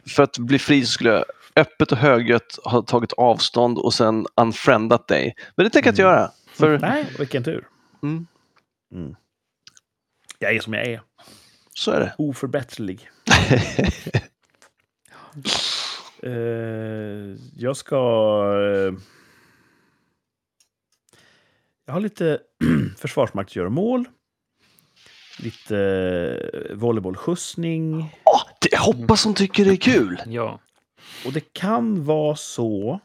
för att bli fri skulle jag öppet och högljutt ha tagit avstånd och sen unfriendat dig. Men det tänker jag inte göra. För... Nej, vilken tur. Mm. Mm. Jag är som jag är. Så är det. Oförbätterlig. Jag har lite försvarsmaktsgöromål. Lite volleybollskjutsning. Jag hoppas hon tycker det är kul. Ja. Och det kan vara så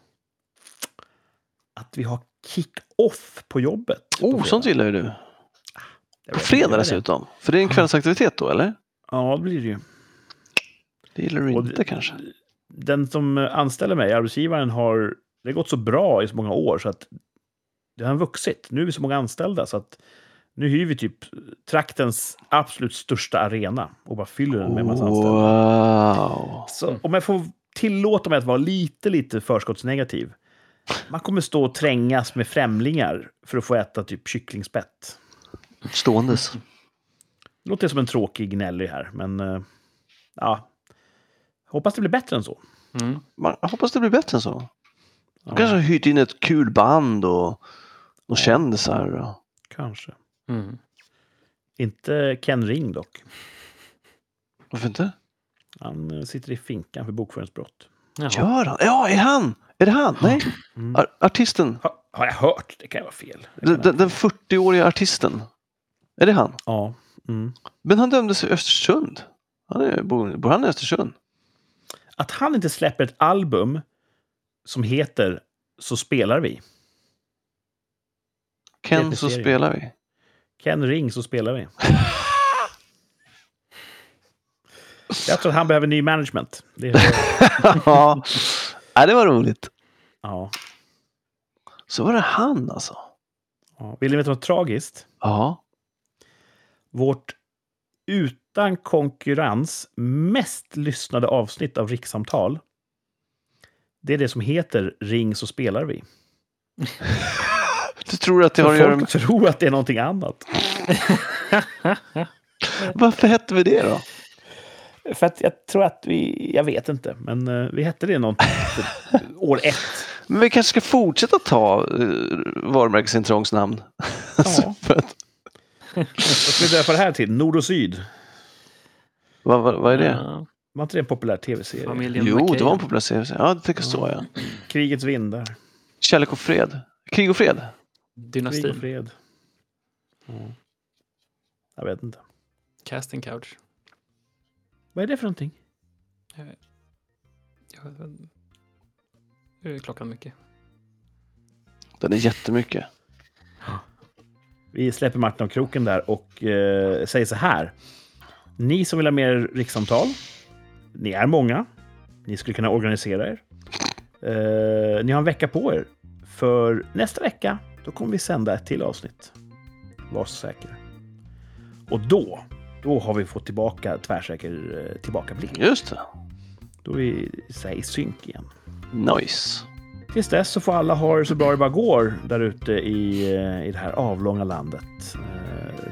att vi har kick-off på jobbet. Sånt gillar ju du. På fredag dessutom. För det är en kvällsaktivitet då, eller? Ja, det blir det ju. Det gillar du inte kanske. Den som anställer mig, arbetsgivaren, har det har gått så bra i så många år så att det har vuxit. Nu är vi så många anställda så att nu hyr vi typ traktens absolut största arena och bara fyller den med en massa anställda. Wow. Så om jag får tillåta mig att vara lite förskottsnegativ. Man kommer stå och trängas med främlingar för att få äta typ kycklingspett. Ståendes. Låter som en tråkig gnällig här, men ja. Hoppas det blir bättre än så. Mm. Hoppas det blir bättre än så. De kanske har hyrt in ett kul band och kändisar. Och... Kanske. Mm. Inte Ken Ring dock. Varför inte? Han sitter i finkan för bokföringsbrott. Jaha. Gör han? Ja, är han? Är det han? Nej. Mm. Artisten. Har jag hört? Det kan vara fel. Den 40-åriga artisten. Är det han? Ja. Mm. Men han dömdes i Östersund. Bor han i Östersund? Att han inte släpper ett album som heter Så spelar vi. Ken så spelar vi. Ken Ring så spelar vi. Jag tror att han behöver ny management. Ja, det var roligt. Ja. Så var det han alltså. Ja. Vill ni veta något tragiskt? Ja. Vårt utan konkurrens mest lyssnade avsnitt av Rikssamtal. Det är det som heter Ring så spelar vi. Du tror att det har att göra med... tror att det är någonting annat. Varför hette vi det då? För att jag tror att jag vet inte, men vi hette det någonting år 1. Men vi kanske ska fortsätta ta varumärkesintrångsnamn. Ja. Vad ska vi döpa det här till? Nord och Syd. Vad är det? Var inte det en populär tv-serie? Familjen jo, McKay. Det var en populär tv-serie. Ja, det tycker jag så, ja. Krigets vindar. Kärlek och fred. Krig och fred. Dynastin. Krig och fred. Mm. Jag vet inte. Casting couch. Vad är det för någonting? Hur är klockan mycket? Den är jättemycket. Vi släpper Martin av kroken där och säger så här. Ni som vill ha mer rikssamtal, ni är många. Ni skulle kunna organisera er. Ni har en vecka på er. För nästa vecka, då kommer vi sända ett till avsnitt. Var så säker. Och då har vi fått tillbaka tvärsäker tillbakablick. Just det. Då är vi i synk igen. Nice. Tills dess så får alla ha det så bra det bara går där ute i det här avlånga landet.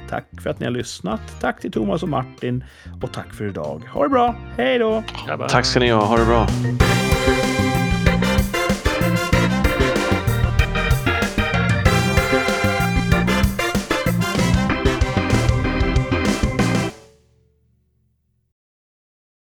Tack för att ni har lyssnat. Tack till Tomas och Martin. Och tack för idag. Ha det bra. Hej då. Tack ska ni ha. Ha det bra.